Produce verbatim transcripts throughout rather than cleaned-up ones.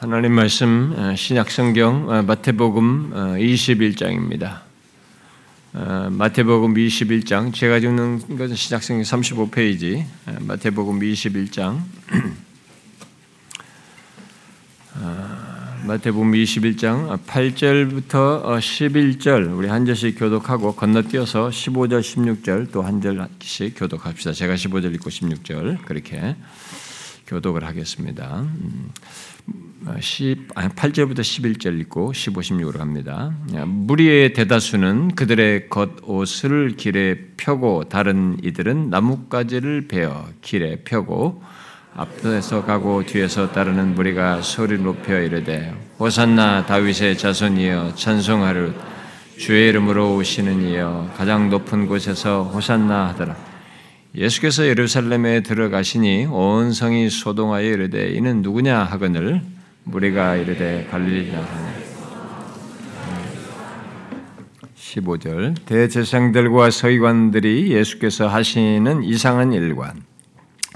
하나님 말씀 신약성경 마태복음 이십일 장입니다. 마태복음 이십일 장 제가 주는 것은 신약성경 삼십오 페이지 마태복음 이십일 장 마태복음 이십일 장 팔 절부터 십일 절 우리 한 절씩 교독하고 건너뛰어서 십오 절 십육 절 또 한 절씩 교독합시다. 제가 십오 절 읽고 십육 절 그렇게 교독을 하겠습니다. 팔 절부터 십일 절 읽고 십오, 십육으로 갑니다. 무리의 대다수는 그들의 겉옷을 길에 펴고 다른 이들은 나뭇가지를 베어 길에 펴고 앞에서 가고 뒤에서 따르는 무리가 소리 높여 이르되 호산나 다윗의 자손이여 찬송하루 주의 이름으로 오시는 이여 가장 높은 곳에서 호산나 하더라. 예수께서 예루살렘에 들어가시니 온 성이 소동하여 이르되 이는 누구냐 하거늘 무리가 이르되 갈릴리나 하네. 십오 절 대제사장들과 서기관들이 예수께서 하시는 이상한 일과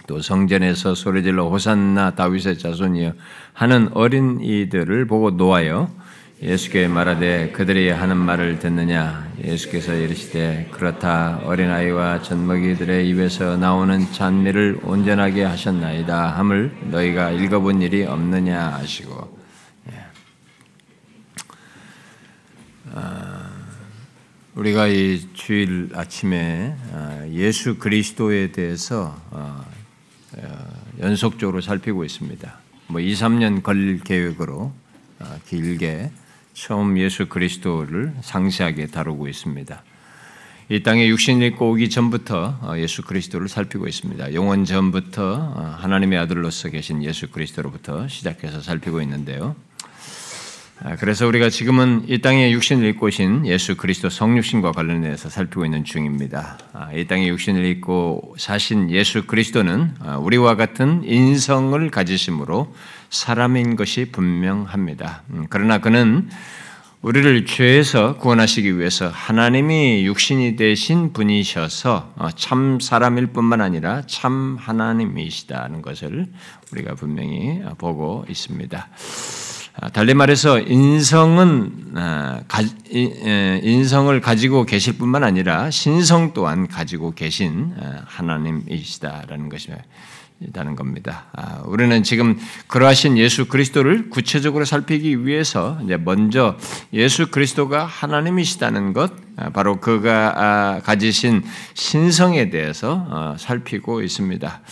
또 성전에서 소리질러 호산나 다윗의 자손이여 하는 어린 이들을 보고 노하여 예수께 말하되 그들이 하는 말을 듣느냐. 예수께서 이르시되 그렇다 어린아이와 젖먹이들의 입에서 나오는 잔미를 온전하게 하셨나이다 함을 너희가 읽어본 일이 없느냐 하시고. 예. 아, 우리가 이 주일 아침에 예수 그리스도에 대해서 연속적으로 살피고 있습니다. 뭐 이, 삼 년 걸릴 계획으로 길게 처음 예수 그리스도를 상세하게 다루고 있습니다. 이 땅에 육신을 입고 오기 전부터 예수 그리스도를 살피고 있습니다. 영원 전부터 하나님의 아들로서 계신 예수 그리스도로부터 시작해서 살피고 있는데요. 그래서 우리가 지금은 이 땅에 육신을 입고 오신 예수 그리스도 성육신과 관련해서 살피고 있는 중입니다. 이 땅에 육신을 입고 사신 예수 그리스도는 우리와 같은 인성을 가지심으로 사람인 것이 분명합니다. 그러나 그는 우리를 죄에서 구원하시기 위해서 하나님이 육신이 되신 분이셔서 참 사람일 뿐만 아니라 참 하나님이시다는 것을 우리가 분명히 보고 있습니다. 달리 말해서 인성은 인성을 가지고 계실 뿐만 아니라 신성 또한 가지고 계신 하나님이시다라는 것입니다. 다는 겁니다. 아, 우리는 지금 그러하신 예수 그리스도를 구체적으로 살피기 위해서 이제 먼저 예수 그리스도가 하나님이시다는 것, 아, 바로 그가 아, 가지신 신성에 대해서 아, 살피고 있습니다.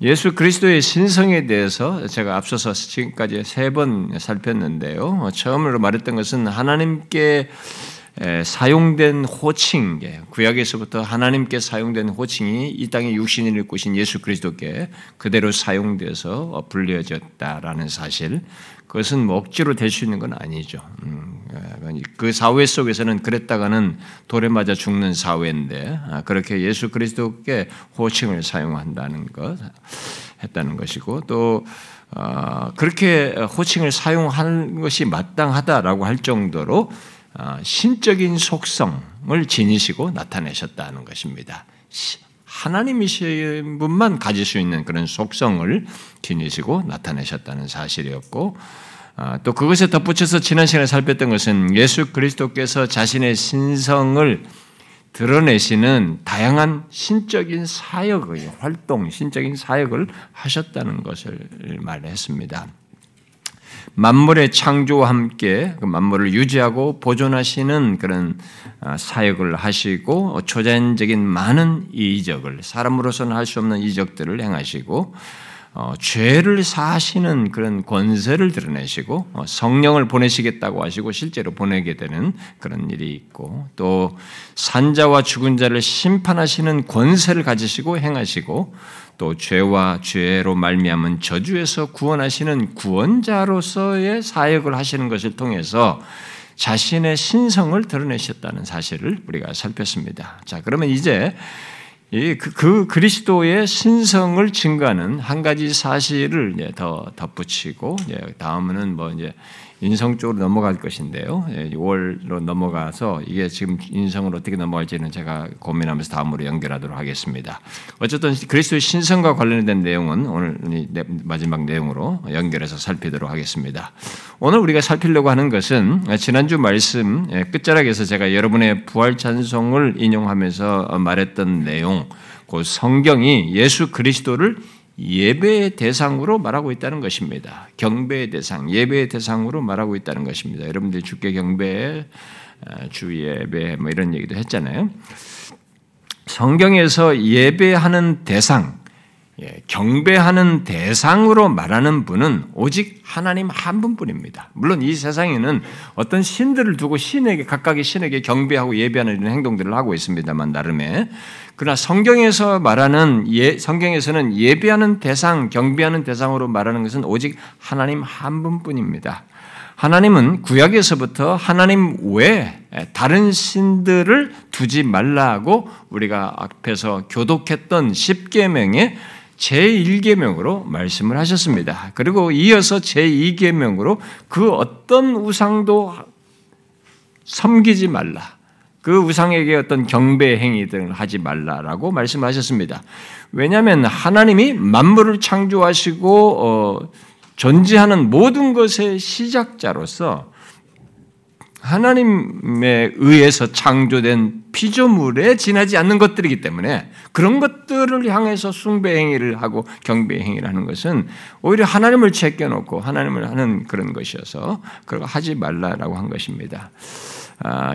예수 그리스도의 신성에 대해서 제가 앞서서 지금까지 세 번 살폈는데요. 처음으로 말했던 것은 하나님께 사용된 호칭, 구약에서부터 하나님께 사용된 호칭이 이 땅에 육신을 입고 오신 예수 그리스도께 그대로 사용돼서 불려졌다라는 사실, 그것은 뭐 억지로 될 수 있는 건 아니죠. 그 사회 속에서는 그랬다가는 돌에 맞아 죽는 사회인데 그렇게 예수 그리스도께 호칭을 사용한다는 것, 했다는 것이고, 또 그렇게 호칭을 사용하는 것이 마땅하다라고 할 정도로 신적인 속성을 지니시고 나타내셨다는 것입니다. 하나님이신 분만 가질 수 있는 그런 속성을 지니시고 나타내셨다는 사실이었고, 또 그것에 덧붙여서 지난 시간에 살폈던 것은 예수 그리스도께서 자신의 신성을 드러내시는 다양한 신적인 사역의 활동, 신적인 사역을 하셨다는 것을 말했습니다. 만물의 창조와 함께 만물을 유지하고 보존하시는 그런 사역을 하시고 초자연적인 많은 이적을 사람으로서는 할 수 없는 이적들을 행하시고 어, 죄를 사하시는 그런 권세를 드러내시고 어, 성령을 보내시겠다고 하시고 실제로 보내게 되는 그런 일이 있고, 또 산자와 죽은 자를 심판하시는 권세를 가지시고 행하시고, 또 죄와 죄로 말미암은 저주에서 구원하시는 구원자로서의 사역을 하시는 것을 통해서 자신의 신성을 드러내셨다는 사실을 우리가 살폈습니다. 자, 그러면 이제 이 그, 그 그리스도의 신성을 증가하는 한 가지 사실을 이제 더 덧붙이고 이제 다음은 뭐 이제 인성 쪽으로 넘어갈 것인데요. 유월로 넘어가서 이게 지금 인성으로 어떻게 넘어갈지는 제가 고민하면서 다음으로 연결하도록 하겠습니다. 어쨌든 그리스도의 신성과 관련된 내용은 오늘 마지막 내용으로 연결해서 살피도록 하겠습니다. 오늘 우리가 살피려고 하는 것은 지난주 말씀 끝자락에서 제가 여러분의 부활 찬송을 인용하면서 말했던 내용, 그 성경이 예수 그리스도를 예배의 대상으로 말하고 있다는 것입니다. 경배의 대상, 예배의 대상으로 말하고 있다는 것입니다. 여러분들이 주께 경배, 주 예배 뭐 이런 얘기도 했잖아요. 성경에서 예배하는 대상, 경배하는 대상으로 말하는 분은 오직 하나님 한 분뿐입니다. 물론 이 세상에는 어떤 신들을 두고 신에게 각각의 신에게 경배하고 예배하는 이런 행동들을 하고 있습니다만 나름에 그러나 성경에서 말하는 예, 성경에서는 예배하는 대상, 경배하는 대상으로 말하는 것은 오직 하나님 한 분뿐입니다. 하나님은 구약에서부터 하나님 외에 다른 신들을 두지 말라고 우리가 앞에서 교독했던 십계명의 제일 계명으로 말씀을 하셨습니다. 그리고 이어서 제이 계명으로 그 어떤 우상도 섬기지 말라. 그 우상에게 어떤 경배 행위 등을 하지 말라라고 말씀하셨습니다. 왜냐하면 하나님이 만물을 창조하시고 어, 존재하는 모든 것의 시작자로서 하나님에 의해서 창조된 피조물에 지나지 않는 것들이기 때문에 그런 것들을 향해서 숭배 행위를 하고 경배 행위를 하는 것은 오히려 하나님을 제껴놓고 하나님을 하는 그런 것이어서 그걸 하지 말라라고 한 것입니다.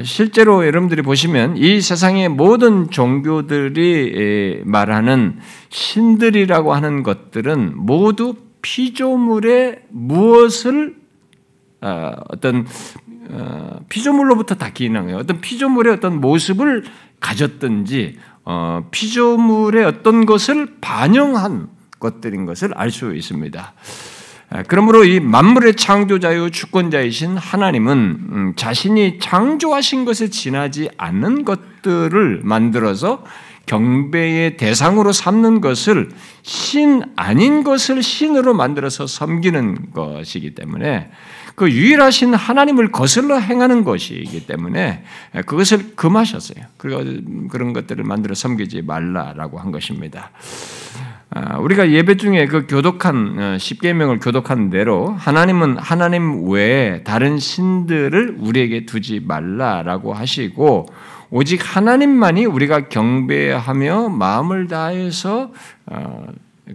실제로 여러분들이 보시면 이 세상의 모든 종교들이 말하는 신들이라고 하는 것들은 모두 피조물의 무엇을 어떤 어, 피조물로부터 다 기인한 거예요. 어떤 피조물의 어떤 모습을 가졌든지 어, 피조물의 어떤 것을 반영한 것들인 것을 알 수 있습니다. 그러므로 이 만물의 창조자요 주권자이신 하나님은 음, 자신이 창조하신 것에 지나지 않는 것들을 만들어서 경배의 대상으로 삼는 것을 신 아닌 것을 신으로 만들어서 섬기는 것이기 때문에 그 유일하신 하나님을 거슬러 행하는 것이기 때문에 그것을 금하셨어요. 그런 것들을 만들어 섬기지 말라라고 한 것입니다. 우리가 예배 중에 그 교독한 십계명을 교독한 대로 하나님은 하나님 외에 다른 신들을 우리에게 두지 말라라고 하시고 오직 하나님만이 우리가 경배하며 마음을 다해서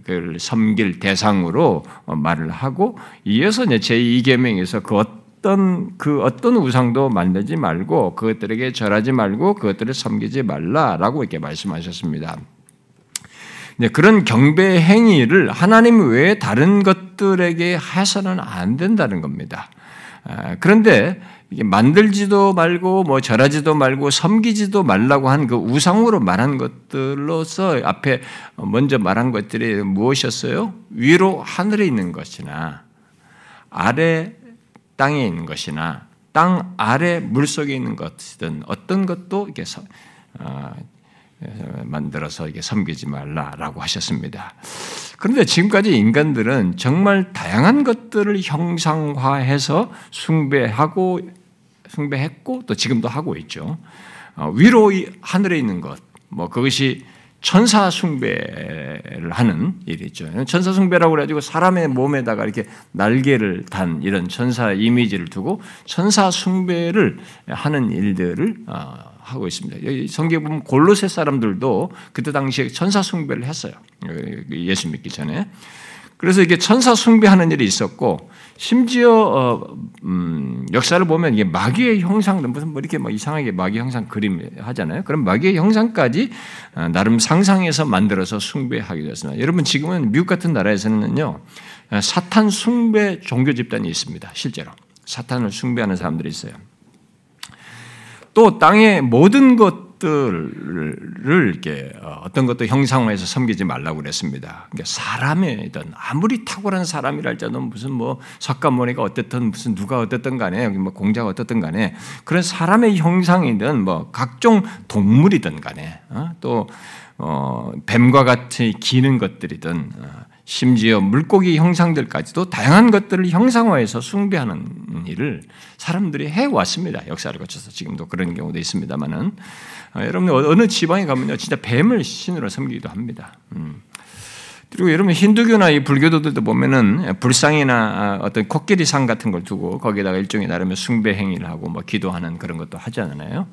그를 섬길 대상으로 말을 하고 이어서 제이 계명에서 그 어떤 그 어떤 우상도 만들지 말고 그것들에게 절하지 말고 그것들을 섬기지 말라라고 이렇게 말씀하셨습니다. 그런 경배 행위를 하나님 외에 다른 것들에게 해서는 안 된다는 겁니다. 그런데 이게 만들지도 말고 뭐 절하지도 말고 섬기지도 말라고 한 그 우상으로 말한 것들로서 앞에 먼저 말한 것들이 무엇이었어요? 위로 하늘에 있는 것이나 아래 땅에 있는 것이나 땅 아래 물속에 있는 것이든 어떤 것도 이렇게 서, 어, 만들어서 이게 섬기지 말라라고 하셨습니다. 그런데 지금까지 인간들은 정말 다양한 것들을 형상화해서 숭배하고 숭배했고 또 지금도 하고 있죠. 위로 하늘에 있는 것, 뭐 그것이 천사 숭배를 하는 일이죠. 천사 숭배라고 그래가지고 사람의 몸에다가 이렇게 날개를 단 이런 천사 이미지를 두고 천사 숭배를 하는 일들을 하고 있습니다. 성경에 보면 골로새 사람들도 그때 당시에 천사 숭배를 했어요. 예수 믿기 전에. 그래서 이게 천사 숭배하는 일이 있었고 심지어 어, 음, 역사를 보면 이게 마귀의 형상 무슨 뭐 이렇게 막 이상하게 마귀 형상 그림 하잖아요. 그럼 마귀의 형상까지 어, 나름 상상해서 만들어서 숭배하게 되었습니다. 여러분 지금은 미국 같은 나라에서는요 사탄 숭배 종교 집단이 있습니다. 실제로 사탄을 숭배하는 사람들이 있어요. 또 땅의 모든 것들을 이렇게 어떤 것도 형상화해서 섬기지 말라고 그랬습니다. 그러니까 사람이든 아무리 탁월한 사람이랄지라도 무슨 뭐 석가모니가 어쨌든 무슨 누가 어쨌든 간에 뭐 공자가 어쨌든 간에 그런 사람의 형상이든 뭐 각종 동물이든 간에 어? 또 어, 뱀과 같이 기는 것들이든 심지어 물고기 형상들까지도 다양한 것들을 형상화해서 숭배하는 일을 사람들이 해왔습니다. 역사를 거쳐서 지금도 그런 경우도 있습니다만은 아, 여러분 어느 지방에 가면요 진짜 뱀을 신으로 섬기기도 합니다. 음. 그리고 여러분 힌두교나 이 불교도들도 보면은 불상이나 어떤 코끼리상 같은 걸 두고 거기다가 일종의 나름의 숭배 행위를 하고 뭐 기도하는 그런 것도 하지 않나요?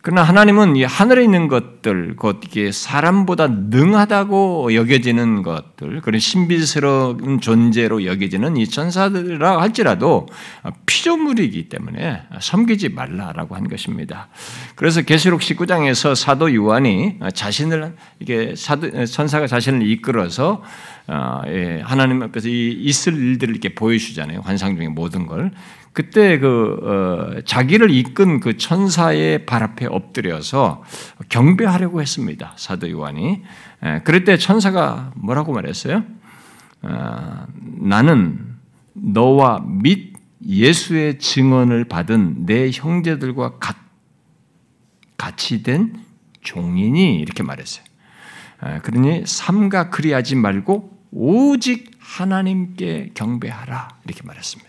그러나 하나님은 이 하늘에 있는 것들, 곧 이게 사람보다 능하다고 여겨지는 것들, 그런 신비스러운 존재로 여겨지는 이 천사들이라 할지라도 피조물이기 때문에 섬기지 말라라고 한 것입니다. 그래서 계시록 십구 장에서 사도 요한이 자신을 이게 사도, 천사가 자신을 이끌어서 하나님 앞에서 이 있을 일들을 이렇게 보여주잖아요. 환상 중에 모든 걸. 그때 그 어, 자기를 이끈 그 천사의 발 앞에 엎드려서 경배하려고 했습니다. 사도 요한이. 에, 그럴 때 천사가 뭐라고 말했어요? 어, 나는 너와 및 예수의 증언을 받은 내 형제들과 가, 같이 된 종이니 이렇게 말했어요. 에, 그러니 삼가 그리하지 말고 오직 하나님께 경배하라 이렇게 말했습니다.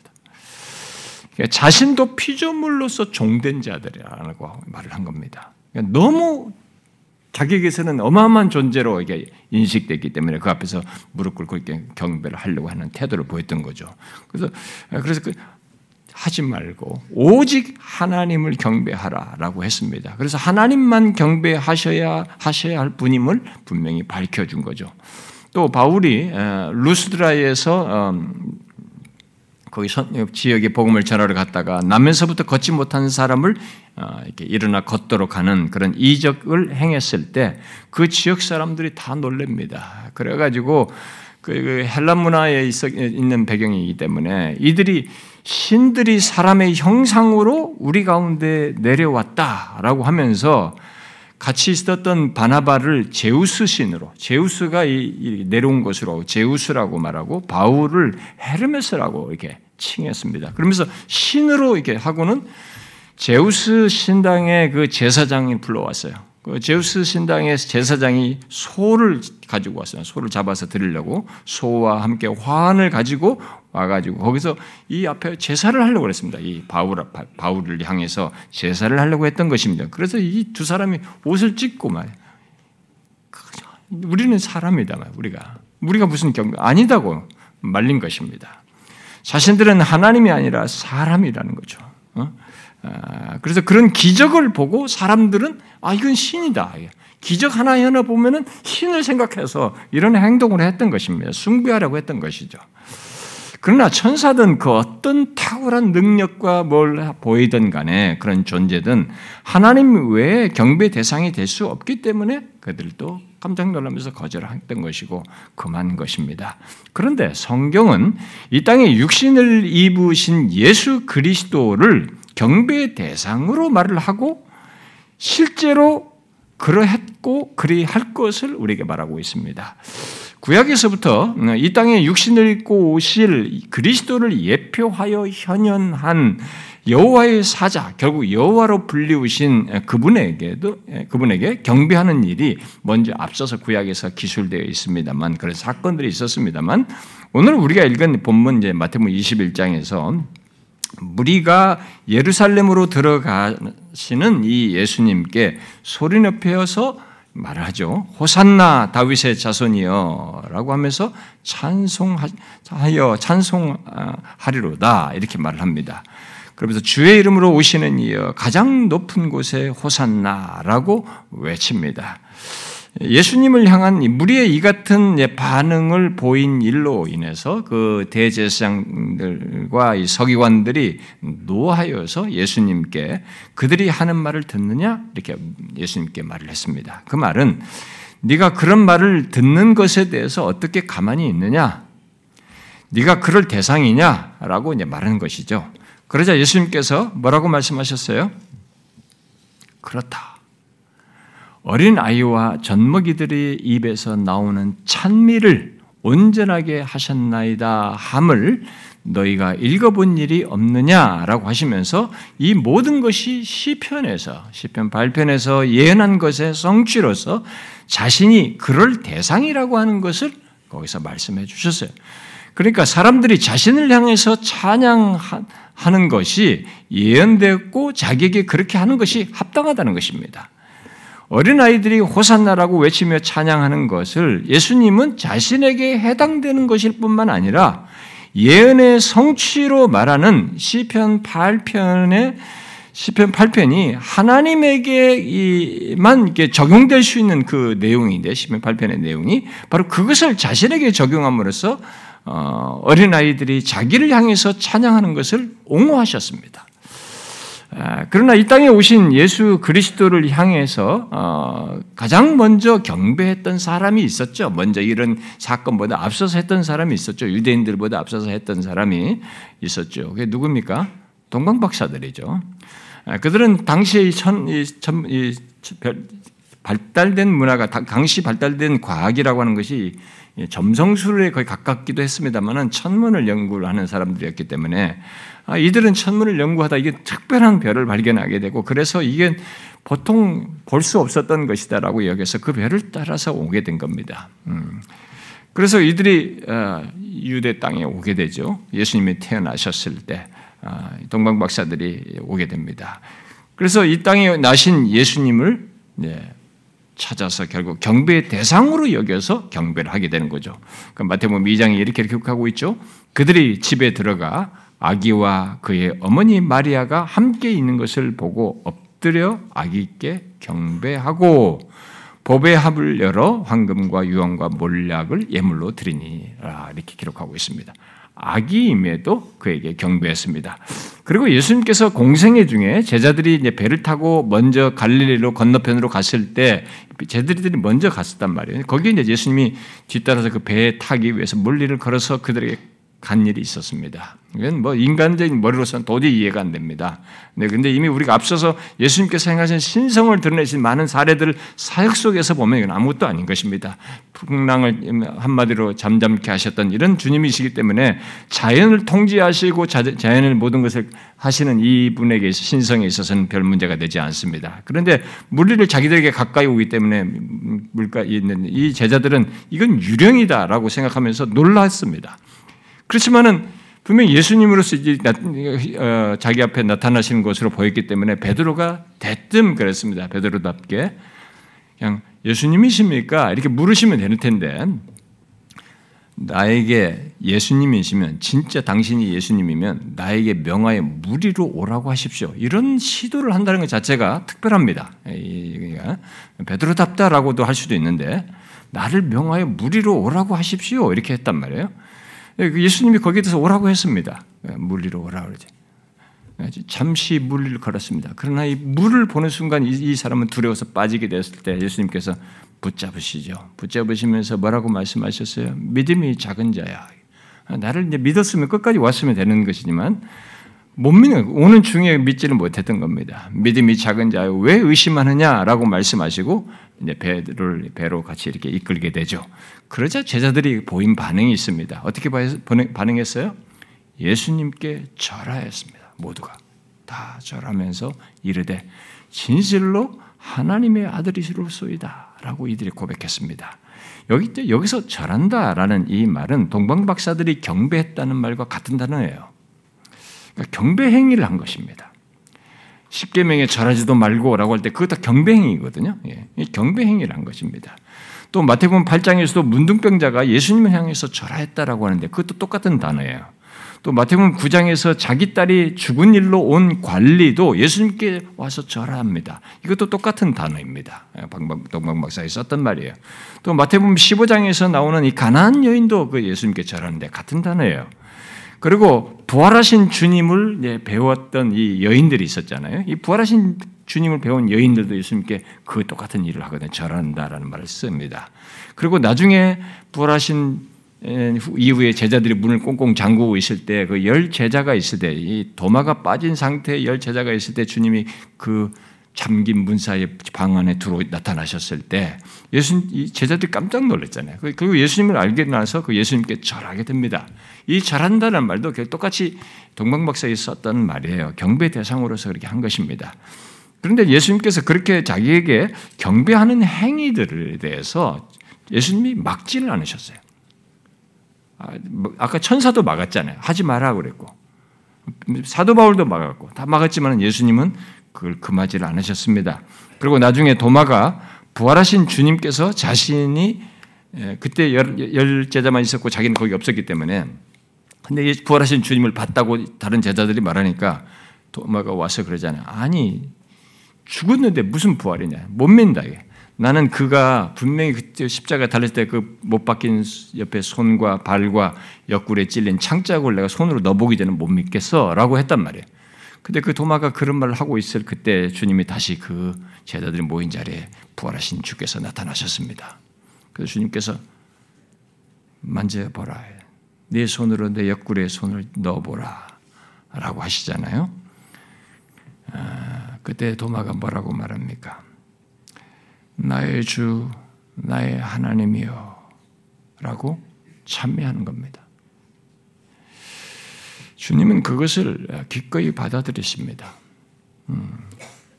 자신도 피조물로서 종된 자들이라고 말을 한 겁니다. 그러니까 너무 자기에게서는 어마어마한 존재로 이게 인식됐기 때문에 그 앞에서 무릎 꿇고 이렇게 경배를 하려고 하는 태도를 보였던 거죠. 그래서 그래서 그, 하지 말고 오직 하나님을 경배하라라고 했습니다. 그래서 하나님만 경배하셔야 하셔야 할 분임을 분명히 밝혀준 거죠. 또 바울이 루스드라에서 거기 지역에 복음을 전하러 갔다가 남에서부터 걷지 못한 사람을 이렇게 일어나 걷도록 하는 그런 이적을 행했을 때 그 지역 사람들이 다 놀랍니다. 그래가지고 그 헬라 문화에 있는 배경이기 때문에 이들이 신들이 사람의 형상으로 우리 가운데 내려왔다라고 하면서 같이 있었던 바나바를 제우스 신으로, 제우스가 이, 이 내려온 것으로 제우스라고 말하고 바울을 헤르메스라고 이렇게 칭했습니다. 그러면서 신으로 이렇게 하고는 제우스 신당의 그 제사장이 불러왔어요. 그 제우스 신당의 제사장이 소를 가지고 왔어요. 소를 잡아서 드리려고 소와 함께 화환을 가지고 와가지고 거기서 이 앞에 제사를 하려고 했습니다. 이 바울, 바울을 향해서 제사를 하려고 했던 것입니다. 그래서 이 두 사람이 옷을 찢고 말, 우리는 사람이다 말, 우리가 우리가 무슨 경 아니다고 말린 것입니다. 자신들은 하나님이 아니라 사람이라는 거죠. 어? 아, 그래서 그런 기적을 보고 사람들은 아 이건 신이다. 기적 하나 하나 보면은 신을 생각해서 이런 행동을 했던 것입니다. 숭배하려고 했던 것이죠. 그러나 천사든 그 어떤 탁월한 능력과 뭘 보이든 간에 그런 존재든 하나님 외에 경배 대상이 될 수 없기 때문에 그들도 깜짝 놀라면서 거절했던 것이고 그만 것입니다. 그런데 성경은 이 땅에 육신을 입으신 예수 그리스도를 경배 대상으로 말을 하고 실제로 그러했고 그리할 것을 우리에게 말하고 있습니다. 구약에서부터 이 땅에 육신을 입고 오실 그리스도를 예표하여 현현한 여호와의 사자, 결국 여호와로 불리우신 그분에게도 그분에게 경배하는 일이 먼저 앞서서 구약에서 기술되어 있습니다만 그런 사건들이 있었습니다만 오늘 우리가 읽은 본문 이제 마태복음 이십일 장에서 무리가 예루살렘으로 들어가시는 이 예수님께 소리 높여서 말을 하죠. 호산나 다윗의 자손이여라고 하면서 찬송하여 찬송하리로다 이렇게 말을 합니다. 그러면서 주의 이름으로 오시는 이여 가장 높은 곳에 호산나라고 외칩니다. 예수님을 향한 무리의 이 같은 반응을 보인 일로 인해서 그 대제사장들과 이 서기관들이 노하여서 예수님께 그들이 하는 말을 듣느냐 이렇게 예수님께 말을 했습니다. 그 말은 네가 그런 말을 듣는 것에 대해서 어떻게 가만히 있느냐, 네가 그럴 대상이냐라고 이제 말하는 것이죠. 그러자 예수님께서 뭐라고 말씀하셨어요? 그렇다. 어린 아이와 젖먹이들의 입에서 나오는 찬미를 온전하게 하셨나이다 함을 너희가 읽어본 일이 없느냐라고 하시면서 이 모든 것이 시편에서 시편 발편에서 예언한 것의 성취로서 자신이 그럴 대상이라고 하는 것을 거기서 말씀해 주셨어요. 그러니까 사람들이 자신을 향해서 찬양하는 것이 예언되었고 자기에게 그렇게 하는 것이 합당하다는 것입니다. 어린아이들이 호산나라고 외치며 찬양하는 것을 예수님은 자신에게 해당되는 것일 뿐만 아니라 예언의 성취로 말하는 시편 팔 편의 시편 팔 편이 하나님에게만 적용될 수 있는 그 내용인데, 시편 팔 편의 내용이 바로 그것을 자신에게 적용함으로써 어린아이들이 자기를 향해서 찬양하는 것을 옹호하셨습니다. 그러나 이 땅에 오신 예수 그리스도를 향해서 가장 먼저 경배했던 사람이 있었죠. 먼저 이런 사건보다 앞서서 했던 사람이 있었죠. 유대인들보다 앞서서 했던 사람이 있었죠. 그게 누굽니까? 동방박사들이죠. 그들은 당시에 이 천, 이 천, 이 발달된 문화가, 당시 발달된 과학이라고 하는 것이 점성술에 거의 가깝기도 했습니다만 천문을 연구하는 사람들이었기 때문에 이들은 천문을 연구하다 이게 특별한 별을 발견하게 되고 그래서 이게 보통 볼 수 없었던 것이다라고 여겨서 그 별을 따라서 오게 된 겁니다. 그래서 이들이 유대 땅에 오게 되죠. 예수님이 태어나셨을 때 동방박사들이 오게 됩니다. 그래서 이 땅에 나신 예수님을 찾아서 결국 경배의 대상으로 여겨서 경배를 하게 되는 거죠. 마태복음 이 장에 이렇게 기록하고 있죠. 그들이 집에 들어가 아기와 그의 어머니 마리아가 함께 있는 것을 보고 엎드려 아기께 경배하고 법의 합을 열어 황금과 유황과 몰약을 예물로 드리니라 이렇게 기록하고 있습니다. 아기임에도 그에게 경배했습니다. 그리고 예수님께서 공생애 중에 제자들이 이제 배를 타고 먼저 갈릴리로 건너편으로 갔을 때 제자들이 먼저 갔었단 말이에요. 거기에 이제 예수님이 뒤따라서 그 배에 타기 위해서 물리를 걸어서 그들에게 간 일이 있었습니다. 이건 뭐 인간적인 머리로서는 도저히 이해가 안 됩니다. 그런데 이미 우리가 앞서서 예수님께서 행하신 신성을 드러내신 많은 사례들을 사역 속에서 보면 이건 아무것도 아닌 것입니다. 풍랑을 한마디로 잠잠케 하셨던 이런 주님이시기 때문에 자연을 통제하시고 자연을 모든 것을 하시는 이분에게 신성에 있어서는 별 문제가 되지 않습니다. 그런데 물리를 자기들에게 가까이 오기 때문에 물가에 있는 이 제자들은 이건 유령이다라고 생각하면서 놀랐습니다. 그렇지만은 분명히 예수님으로서 이제 자기 앞에 나타나시는 것으로 보였기 때문에 베드로가 대뜸 그랬습니다. 베드로답게 그냥 예수님이십니까? 이렇게 물으시면 되는 텐데 나에게 예수님이시면 진짜 당신이 예수님이면 나에게 명하여 무리로 오라고 하십시오. 이런 시도를 한다는 것 자체가 특별합니다. 베드로답다라고도 할 수도 있는데 나를 명하여 무리로 오라고 하십시오. 이렇게 했단 말이에요. 예수님이 거기에 대해서 오라고 했습니다. 물리로 오라고 그러지. 잠시 물리를 걸었습니다. 그러나 이 물을 보는 순간 이 사람은 두려워서 빠지게 됐을 때 예수님께서 붙잡으시죠. 붙잡으시면서 뭐라고 말씀하셨어요? 믿음이 작은 자야. 나를 이제 믿었으면 끝까지 왔으면 되는 것이지만 못 믿는, 오는 중에 믿지를 못했던 겁니다. 믿음이 작은 자야. 왜 의심하느냐라고 말씀하시고 이제 배를 배로 같이 이렇게 이끌게 되죠. 그러자 제자들이 보인 반응이 있습니다. 어떻게 반응했어요? 예수님께 절하였습니다. 모두가 다 절하면서 이르되 진실로 하나님의 아들이시로소이다라고 이들이 고백했습니다. 여기 여기서 절한다라는 이 말은 동방박사들이 경배했다는 말과 같은 단어예요. 그러니까 경배 행위를 한 것입니다. 십계명에 절하지도 말고라고 할 때 그거 다 경배 행위거든요. 예, 경배 행위를 한 것입니다. 또 마태복음 팔 장에서도 문둥병자가 예수님을 향해서 절하했다라고 하는데 그것도 똑같은 단어예요. 또 마태복음 구 장에서 자기 딸이 죽은 일로 온 관리도 예수님께 와서 절하합니다. 이것도 똑같은 단어입니다. 동방박사에 썼던 말이에요. 또 마태복음 십오 장에서 나오는 이 가나안 여인도 그 예수님께 절하는데 같은 단어예요. 그리고 부활하신 주님을 배웠던 이 여인들이 있었잖아요. 이 부활하신 주님을 배운 여인들도 예수님께 그 똑같은 일을 하거든요. 절한다라는 말을 씁니다. 그리고 나중에 부활하신 이후에 제자들이 문을 꽁꽁 잠그고 있을 때 그 열 제자가 있을 때 이 도마가 빠진 상태의 열 제자가 있을 때 주님이 그 잠긴 문 사이에 방 안에 들어 나타나셨을 때 예수님 제자들이 깜짝 놀랐잖아요. 그리고 예수님을 알게 나서 그 예수님께 절하게 됩니다. 이 절한다는 말도 똑같이 동방박사에 썼던 말이에요. 경배 대상으로서 그렇게 한 것입니다. 그런데 예수님께서 그렇게 자기에게 경배하는 행위들에 대해서 예수님이 막지를 않으셨어요. 아까 천사도 막았잖아요. 하지 마라 그랬고 사도 바울도 막았고 다 막았지만 예수님은 그걸 금하지를 않으셨습니다. 그리고 나중에 도마가 부활하신 주님께서 자신이 그때 열, 열 제자만 있었고 자기는 거기 없었기 때문에 근데 부활하신 주님을 봤다고 다른 제자들이 말하니까 도마가 와서 그러잖아요. 아니 죽었는데 무슨 부활이냐. 못 믿는다. 이게. 나는 그가 분명히 그때 십자가 달렸을 때 그 못 박힌 옆에 손과 발과 옆구리에 찔린 창자국을 내가 손으로 넣어보기 전에 못 믿겠어 라고 했단 말이에요. 근데 그 도마가 그런 말을 하고 있을 그때 주님이 다시 그 제자들이 모인 자리에 부활하신 주께서 나타나셨습니다. 그래서 주님께서 만져보라. 네 손으로 내 옆구리에 손을 넣어보라 라고 하시잖아요. 아, 그때 도마가 뭐라고 말합니까? 나의 주, 나의 하나님이여 라고 찬미하는 겁니다. 주님은 그것을 기꺼이 받아들이십니다. 음.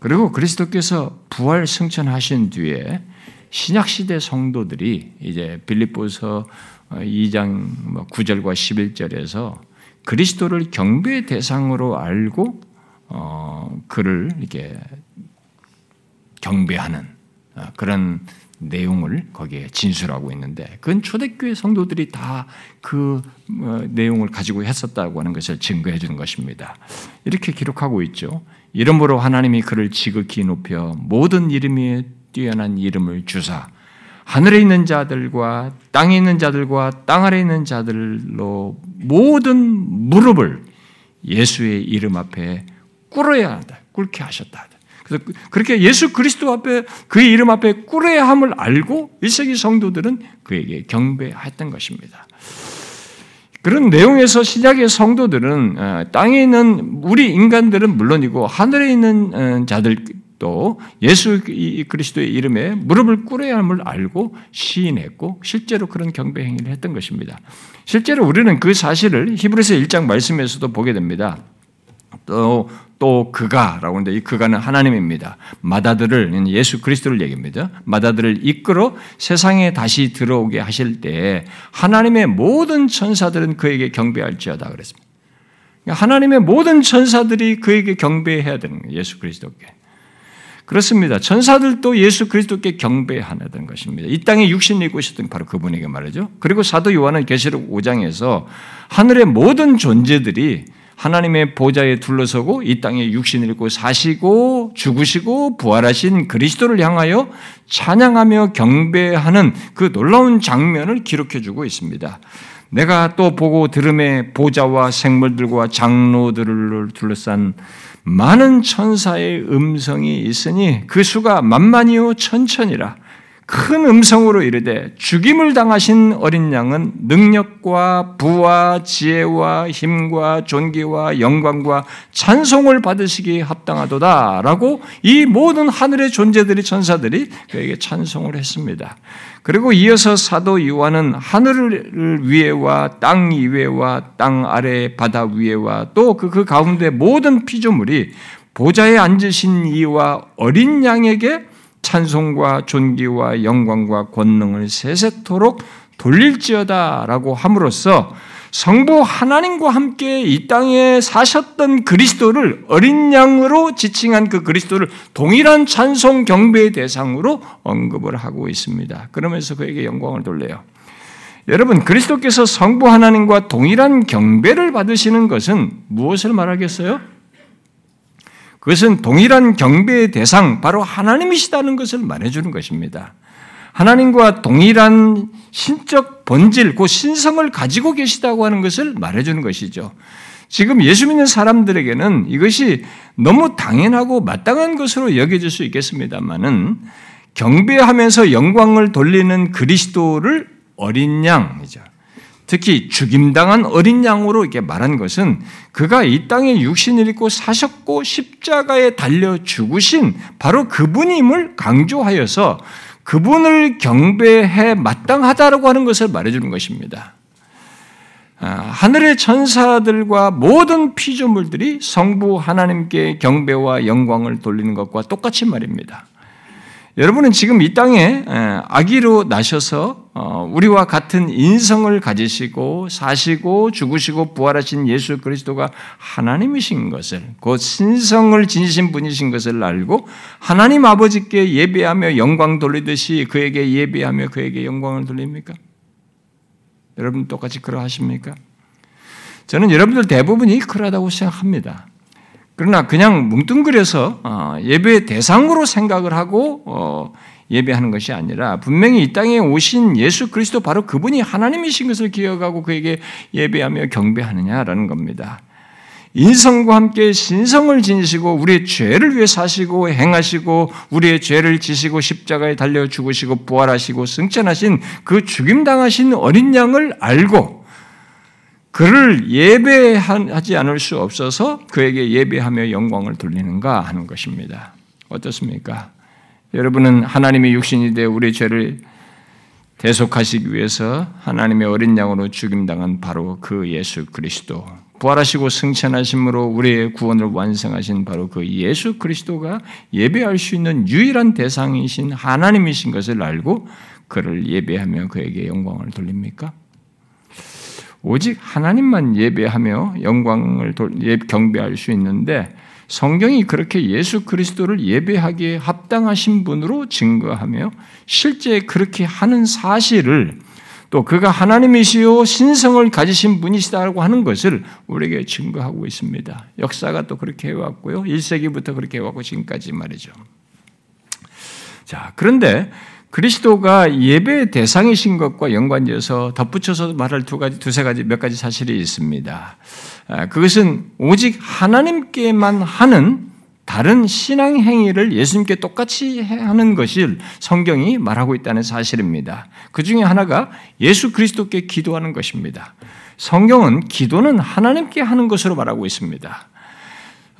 그리고 그리스도께서 부활 승천하신 뒤에 신약시대 성도들이 이제 빌립보서 이 장 구 절과 십일 절에서 그리스도를 경배의 대상으로 알고 어, 그를 이렇게 경배하는 어, 그런 내용을 거기에 진술하고 있는데 그건 초대교회 성도들이 다 그 어, 내용을 가지고 했었다고 하는 것을 증거해 주는 것입니다. 이렇게 기록하고 있죠. 이름으로 하나님이 그를 지극히 높여 모든 이름 위에 뛰어난 이름을 주사 하늘에 있는 자들과 땅에 있는 자들과 땅 아래에 있는 자들로 모든 무릎을 예수의 이름 앞에 꿇어야 한다. 꿇게 하셨다. 그래서 그렇게 예수 그리스도 앞에 그의 이름 앞에 꿇어야 함을 알고 일 세기 성도들은 그에게 경배했던 것입니다. 그런 내용에서 신약의 성도들은 땅에 있는 우리 인간들은 물론이고 하늘에 있는 자들 또 예수 그리스도의 이름에 무릎을 꿇어야 함을 알고 시인했고 실제로 그런 경배 행위를 했던 것입니다. 실제로 우리는 그 사실을 히브리서 일 장 말씀에서도 보게 됩니다. 또, 또 그가라고 하는데 이 그가는 하나님입니다. 마다들을 예수 그리스도를 얘기합니다. 마다들을 이끌어 세상에 다시 들어오게 하실 때 하나님의 모든 천사들은 그에게 경배할지어다 그랬습니다. 하나님의 모든 천사들이 그에게 경배해야 되는 거예요. 예수 그리스도께. 그렇습니다. 천사들도 예수 그리스도께 경배하는 것입니다. 이 땅에 육신을 입고 있었던 바로 그분에게 말이죠. 그리고 사도 요한은 계시록 오 장에서 하늘의 모든 존재들이 하나님의 보좌에 둘러서고 이 땅에 육신을 입고 사시고 죽으시고 부활하신 그리스도를 향하여 찬양하며 경배하는 그 놀라운 장면을 기록해주고 있습니다. 내가 또 보고 들음에 보좌와 생물들과 장로들을 둘러싼 많은 천사의 음성이 있으니 그 수가 만만이요 천천이라 큰 음성으로 이르되 죽임을 당하신 어린 양은 능력과 부와 지혜와 힘과 존귀와 영광과 찬송을 받으시기 합당하도다라고 이 모든 하늘의 존재들이 천사들이 그에게 찬송을 했습니다. 그리고 이어서 사도 요한은 하늘을 위에와 땅 이외와 땅 아래 바다 위에와 또 그 그 가운데 모든 피조물이 보좌에 앉으신 이와 어린 양에게 찬송과 존귀와 영광과 권능을 세세토록 돌릴지어다라고 함으로써 성부 하나님과 함께 이 땅에 사셨던 그리스도를 어린 양으로 지칭한 그 그리스도를 동일한 찬송 경배의 대상으로 언급을 하고 있습니다. 그러면서 그에게 영광을 돌려요. 여러분, 그리스도께서 성부 하나님과 동일한 경배를 받으시는 것은 무엇을 말하겠어요? 그것은 동일한 경배의 대상, 바로 하나님이시다는 것을 말해주는 것입니다. 하나님과 동일한 신적 본질, 그 신성을 가지고 계시다고 하는 것을 말해주는 것이죠. 지금 예수 믿는 사람들에게는 이것이 너무 당연하고 마땅한 것으로 여겨질 수 있겠습니다만은 경배하면서 영광을 돌리는 그리스도를 어린 양이죠. 특히 죽임당한 어린 양으로 이렇게 말한 것은 그가 이 땅에 육신을 입고 사셨고 십자가에 달려 죽으신 바로 그분임을 강조하여서 그분을 경배해 마땅하다라고 하는 것을 말해주는 것입니다. 하늘의 천사들과 모든 피조물들이 성부 하나님께 경배와 영광을 돌리는 것과 똑같이 말입니다. 여러분은 지금 이 땅에 아기로 나셔서 우리와 같은 인성을 가지시고 사시고 죽으시고 부활하신 예수 그리스도가 하나님이신 것을, 곧 신성을 지니신 분이신 것을 알고 하나님 아버지께 예배하며 영광 돌리듯이 그에게 예배하며 그에게 영광을 돌립니까? 여러분 똑같이 그러하십니까? 저는 여러분들 대부분이 그러하다고 생각합니다. 그러나 그냥 뭉뚱그려서 예배 대상으로 생각을 하고 예배하는 것이 아니라 분명히 이 땅에 오신 예수 그리스도 바로 그분이 하나님이신 것을 기억하고 그에게 예배하며 경배하느냐라는 겁니다. 인성과 함께 신성을 지니시고 우리의 죄를 위해 사시고 행하시고 우리의 죄를 지시고 십자가에 달려 죽으시고 부활하시고 승천하신 그 죽임당하신 어린 양을 알고 그를 예배하지 않을 수 없어서 그에게 예배하며 영광을 돌리는가 하는 것입니다. 어떻습니까? 여러분은 하나님의 육신이 되어 우리의 죄를 대속하시기 위해서 하나님의 어린 양으로 죽임당한 바로 그 예수 그리스도, 부활하시고 승천하심으로 우리의 구원을 완성하신 바로 그 예수 그리스도가 예배할 수 있는 유일한 대상이신 하나님이신 것을 알고 그를 예배하며 그에게 영광을 돌립니까? 오직 하나님만 예배하며 영광을 경배할 수 있는데 성경이 그렇게 예수 그리스도를 예배하기에 합당하신 분으로 증거하며 실제 그렇게 하는 사실을, 또 그가 하나님이시요 신성을 가지신 분이시다라고 하는 것을 우리에게 증거하고 있습니다. 역사가 또 그렇게 해왔고요. 일 세기부터 그렇게 해왔고 지금까지 말이죠. 자, 그런데 그리스도가 예배의 대상이신 것과 연관지어서 덧붙여서 말할 두 가지, 두세 가지, 몇 가지 사실이 있습니다. 그것은 오직 하나님께만 하는 다른 신앙 행위를 예수님께 똑같이 하는 것을 성경이 말하고 있다는 사실입니다. 그 중에 하나가 예수 그리스도께 기도하는 것입니다. 성경은 기도는 하나님께 하는 것으로 말하고 있습니다.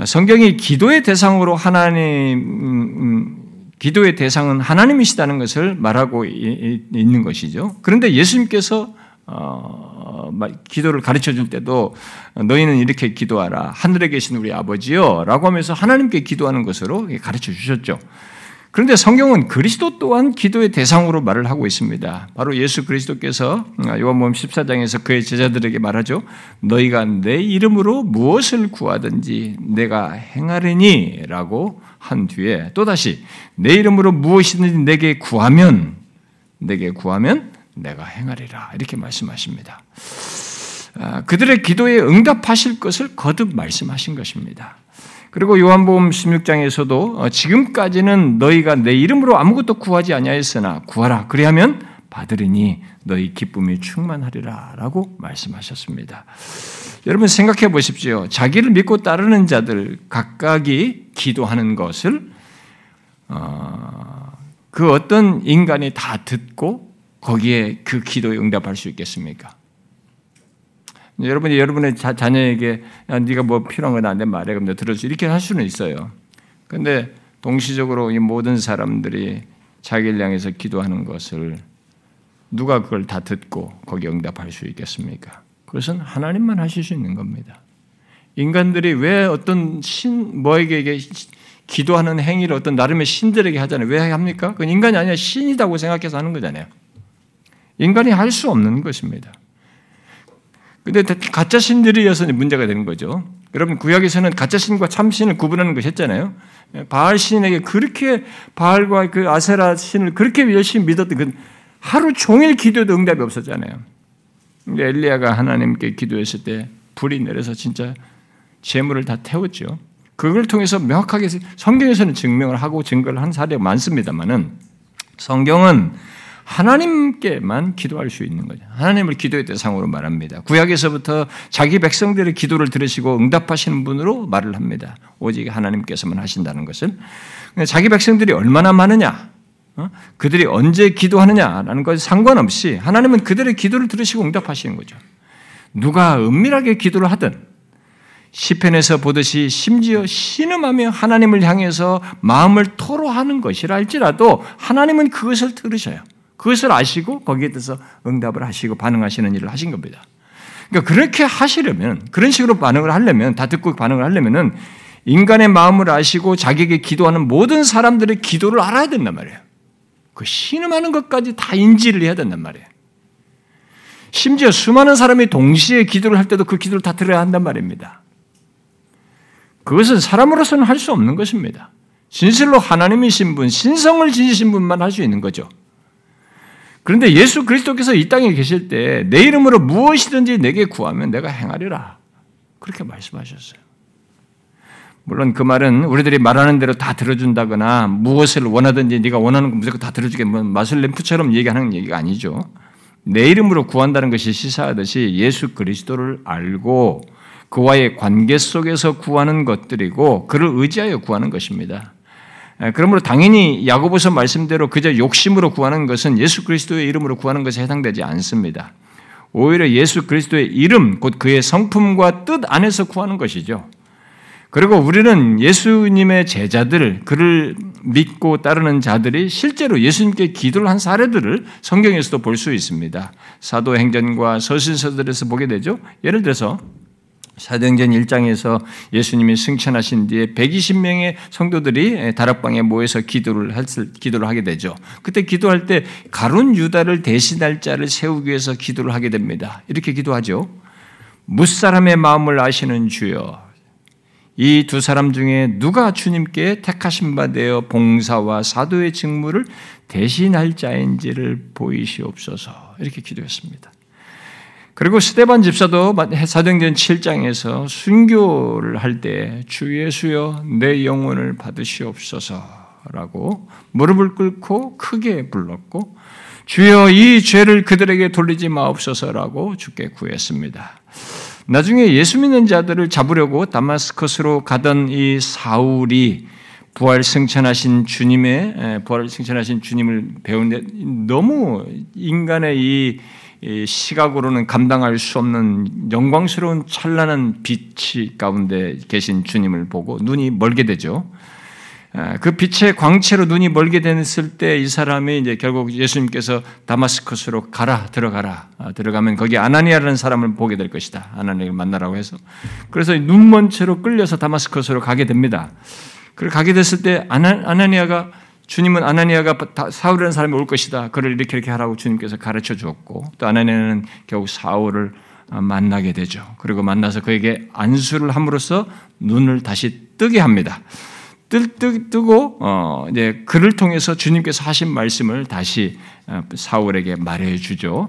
성경이 기도의 대상으로 하나님, 음, 음, 기도의 대상은 하나님이시다는 것을 말하고 있는 것이죠. 그런데 예수님께서 어, 기도를 가르쳐줄 때도 너희는 이렇게 기도하라, 하늘에 계신 우리 아버지요 라고 하면서 하나님께 기도하는 것으로 가르쳐주셨죠. 그런데 성경은 그리스도 또한 기도의 대상으로 말을 하고 있습니다. 바로 예수 그리스도께서 요한복음 십사 장에서 그의 제자들에게 말하죠. 너희가 내 이름으로 무엇을 구하든지 내가 행하리니 라고 한 뒤에 또다시 내 이름으로 무엇이든지 내게 구하면 내게 구하면 내가 행하리라 이렇게 말씀하십니다. 그들의 기도에 응답하실 것을 거듭 말씀하신 것입니다. 그리고 요한복음 십육 장에서도 지금까지는 너희가 내 이름으로 아무것도 구하지 아니하였으나 구하라 그리하면 받으리니 너희 기쁨이 충만하리라 라고 말씀하셨습니다. 여러분 생각해 보십시오. 자기를 믿고 따르는 자들 각각이 기도하는 것을 그 어떤 인간이 다 듣고 거기에 그 기도에 응답할 수 있겠습니까? 여러분이 여러분의 자, 자녀에게 야, 네가 뭐 필요한 건 안 돼 말해 그럼 내가 들어줄 이렇게 할 수는 있어요. 그런데 동시적으로 이 모든 사람들이 자기를 향해서 기도하는 것을 누가 그걸 다 듣고 거기에 응답할 수 있겠습니까? 그것은 하나님만 하실 수 있는 겁니다. 인간들이 왜 어떤 신 뭐에게 기도하는 행위를 어떤 나름의 신들에게 하잖아요. 왜 합니까? 그건 인간이 아니라 신이라고 생각해서 하는 거잖아요. 인간이 할 수 없는 것입니다. 근데 가짜 신들이어서 문제가 되는 거죠. 여러분 구약에서는 가짜 신과 참신을 구분하는 것이 했잖아요. 바알 신에게 그렇게 바알과 그 아세라 신을 그렇게 열심히 믿었던 그 하루 종일 기도해도 응답이 없었잖아요. 근데 엘리야가 하나님께 기도했을 때 불이 내려서 진짜 재물을 다 태웠죠. 그걸 통해서 명확하게 성경에서는 증명을 하고 증거를 한 사례가 많습니다만은 성경은 하나님께만 기도할 수 있는 거죠. 하나님을 기도의 대상으로 말합니다. 구약에서부터 자기 백성들의 기도를 들으시고 응답하시는 분으로 말을 합니다. 오직 하나님께서만 하신다는 것을. 자기 백성들이 얼마나 많으냐, 그들이 언제 기도하느냐라는 것에 상관없이 하나님은 그들의 기도를 들으시고 응답하시는 거죠. 누가 은밀하게 기도를 하든 시편에서 보듯이 심지어 신음하며 하나님을 향해서 마음을 토로하는 것이라 할지라도 하나님은 그것을 들으셔요. 그것을 아시고 거기에 대해서 응답을 하시고 반응하시는 일을 하신 겁니다. 그러니까 그렇게 하시려면, 그런 식으로 반응을 하려면, 다 듣고 반응을 하려면은 인간의 마음을 아시고 자기에게 기도하는 모든 사람들의 기도를 알아야 된단 말이에요. 그 신음하는 것까지 다 인지를 해야 된단 말이에요. 심지어 수많은 사람이 동시에 기도를 할 때도 그 기도를 다 들어야 한단 말입니다. 그것은 사람으로서는 할 수 없는 것입니다. 진실로 하나님이신 분, 신성을 지니신 분만 할 수 있는 거죠. 그런데 예수 그리스도께서 이 땅에 계실 때 내 이름으로 무엇이든지 내게 구하면 내가 행하리라. 그렇게 말씀하셨어요. 물론 그 말은 우리들이 말하는 대로 다 들어준다거나 무엇을 원하든지 네가 원하는 거 무조건 다 들어주게 마술램프처럼 얘기하는 얘기가 아니죠. 내 이름으로 구한다는 것이 시사하듯이 예수 그리스도를 알고 그와의 관계 속에서 구하는 것들이고 그를 의지하여 구하는 것입니다. 그러므로 당연히 야고보서 말씀대로 그저 욕심으로 구하는 것은 예수 그리스도의 이름으로 구하는 것에 해당되지 않습니다. 오히려 예수 그리스도의 이름, 곧 그의 성품과 뜻 안에서 구하는 것이죠. 그리고 우리는 예수님의 제자들, 그를 믿고 따르는 자들이 실제로 예수님께 기도를 한 사례들을 성경에서도 볼 수 있습니다. 사도행전과 서신서들에서 보게 되죠. 예를 들어서 사도행전 일 장에서 예수님이 승천하신 뒤에 백이십 명의 성도들이 다락방에 모여서 기도를, 했을, 기도를 하게 되죠. 그때 기도할 때 가룟 유다를 대신할 자를 세우기 위해서 기도를 하게 됩니다. 이렇게 기도하죠. 무사람의 마음을 아시는 주여, 이 두 사람 중에 누가 주님께 택하신 바 되어 봉사와 사도의 직무를 대신할 자인지를 보이시옵소서. 이렇게 기도했습니다. 그리고 스데반 집사도 사도행전 칠 장에서 순교를 할 때 주 예수여 내 영혼을 받으시옵소서라고 무릎을 꿇고 크게 불렀고 주여 이 죄를 그들에게 돌리지 마옵소서라고 주께 구했습니다. 나중에 예수 믿는 자들을 잡으려고 다마스커스로 가던 이 사울이 부활 승천하신 주님의 부활 승천하신 주님을 배우는데 너무 인간의 이 이 시각으로는 감당할 수 없는 영광스러운 찬란한 빛이 가운데 계신 주님을 보고 눈이 멀게 되죠. 그 빛의 광채로 눈이 멀게 됐을 때 이 사람이 이제 결국 예수님께서 다마스커스로 가라, 들어가라, 들어가면 거기 아나니아라는 사람을 보게 될 것이다. 아나니아를 만나라고 해서. 그래서 눈먼 채로 끌려서 다마스커스로 가게 됩니다. 그리고 가게 됐을 때 아나, 아나니아가 주님은 아나니아가 사울이라는 사람이 올 것이다. 그를 이렇게 이렇게 하라고 주님께서 가르쳐 주었고 또 아나니아는 결국 사울을 만나게 되죠. 그리고 만나서 그에게 안수를 함으로써 눈을 다시 뜨게 합니다. 뜰, 뜨, 뜨고 어, 이제 그를 통해서 주님께서 하신 말씀을 다시 사울에게 말해 주죠.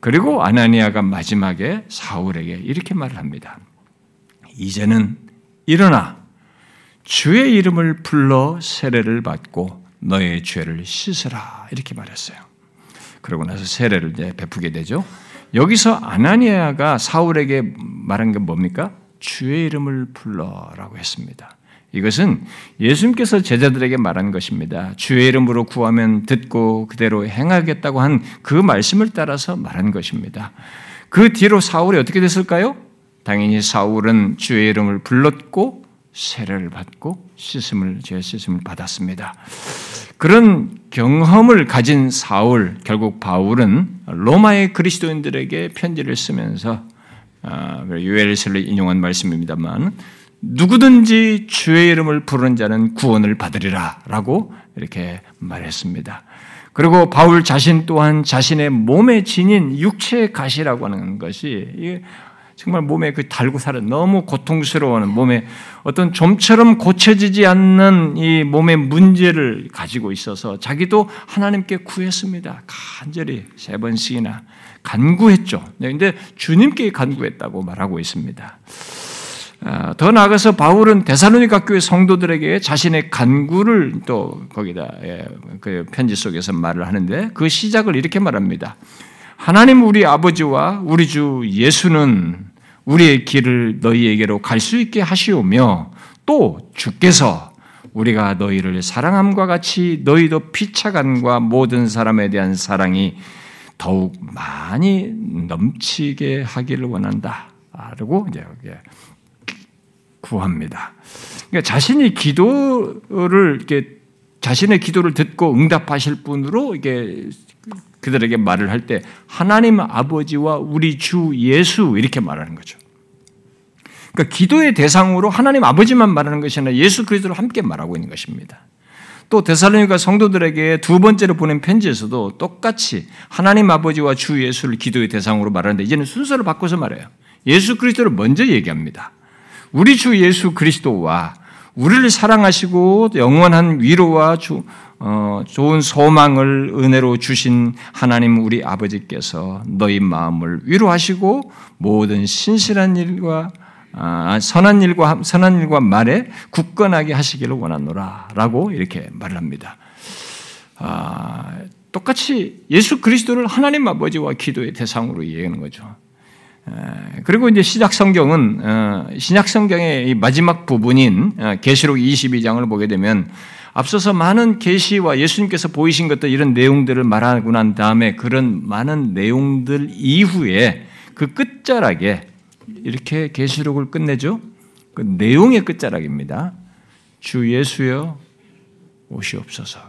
그리고 아나니아가 마지막에 사울에게 이렇게 말을 합니다. 이제는 일어나 주의 이름을 불러 세례를 받고 너의 죄를 씻으라 이렇게 말했어요. 그러고 나서 세례를 이제 베푸게 되죠. 여기서 아나니아가 사울에게 말한 게 뭡니까? 주의 이름을 불러라고 했습니다. 이것은 예수님께서 제자들에게 말한 것입니다. 주의 이름으로 구하면 듣고 그대로 행하겠다고 한 그 말씀을 따라서 말한 것입니다. 그 뒤로 사울이 어떻게 됐을까요? 당연히 사울은 주의 이름을 불렀고 세례를 받고 씻음을 죄 씻음을 받았습니다. 그런 경험을 가진 사울, 결국 바울은 로마의 그리스도인들에게 편지를 쓰면서 요엘서를 인용한 말씀입니다만 누구든지 주의 이름을 부르는 자는 구원을 받으리라라고 이렇게 말했습니다. 그리고 바울 자신 또한 자신의 몸에 지닌 육체의 가시라고 하는 것이 정말 몸에 그 달고 살아 너무 고통스러워하는 몸에 어떤 좀처럼 고쳐지지 않는 이 몸의 문제를 가지고 있어서 자기도 하나님께 구했습니다. 간절히 세 번씩이나 간구했죠. 그런데 주님께 간구했다고 말하고 있습니다. 더 나아가서 바울은 데살로니가 교회 성도들에게 자신의 간구를 또 거기다 그 편지 속에서 말을 하는데 그 시작을 이렇게 말합니다. 하나님 우리 아버지와 우리 주 예수는 우리의 길을 너희에게로 갈 수 있게 하시오며 또 주께서 우리가 너희를 사랑함과 같이 너희도 피차간과 모든 사람에 대한 사랑이 더욱 많이 넘치게 하기를 원한다. 라고 이제 구합니다. 그러니까 자신이 기도를 이렇게 자신의 기도를 듣고 응답하실 분으로 이게 그들에게 말을 할 때 하나님 아버지와 우리 주 예수 이렇게 말하는 거죠. 그러니까 기도의 대상으로 하나님 아버지만 말하는 것이 아니라 예수 그리스도를 함께 말하고 있는 것입니다. 또 데살로니가 성도들에게 두 번째로 보낸 편지에서도 똑같이 하나님 아버지와 주 예수를 기도의 대상으로 말하는데 이제는 순서를 바꿔서 말해요. 예수 그리스도를 먼저 얘기합니다. 우리 주 예수 그리스도와 우리를 사랑하시고 영원한 위로와 주, 어, 좋은 소망을 은혜로 주신 하나님 우리 아버지께서 너희 마음을 위로하시고 모든 신실한 일과 아, 선한 일과, 선한 일과 말에 굳건하게 하시기를 원하노라. 라고 이렇게 말을 합니다. 아, 똑같이 예수 그리스도를 하나님 아버지와 기도의 대상으로 이해하는 거죠. 에, 그리고 이제 시작 성경은, 어, 신약 성경의 이 마지막 부분인, 어, 계시록 이십이 장을 보게 되면 앞서서 많은 계시와 예수님께서 보이신 것들 이런 내용들을 말하고 난 다음에 그런 많은 내용들 이후에 그 끝자락에 이렇게 계시록을 끝내죠. 그 내용의 끝자락입니다. 주 예수여 오시옵소서.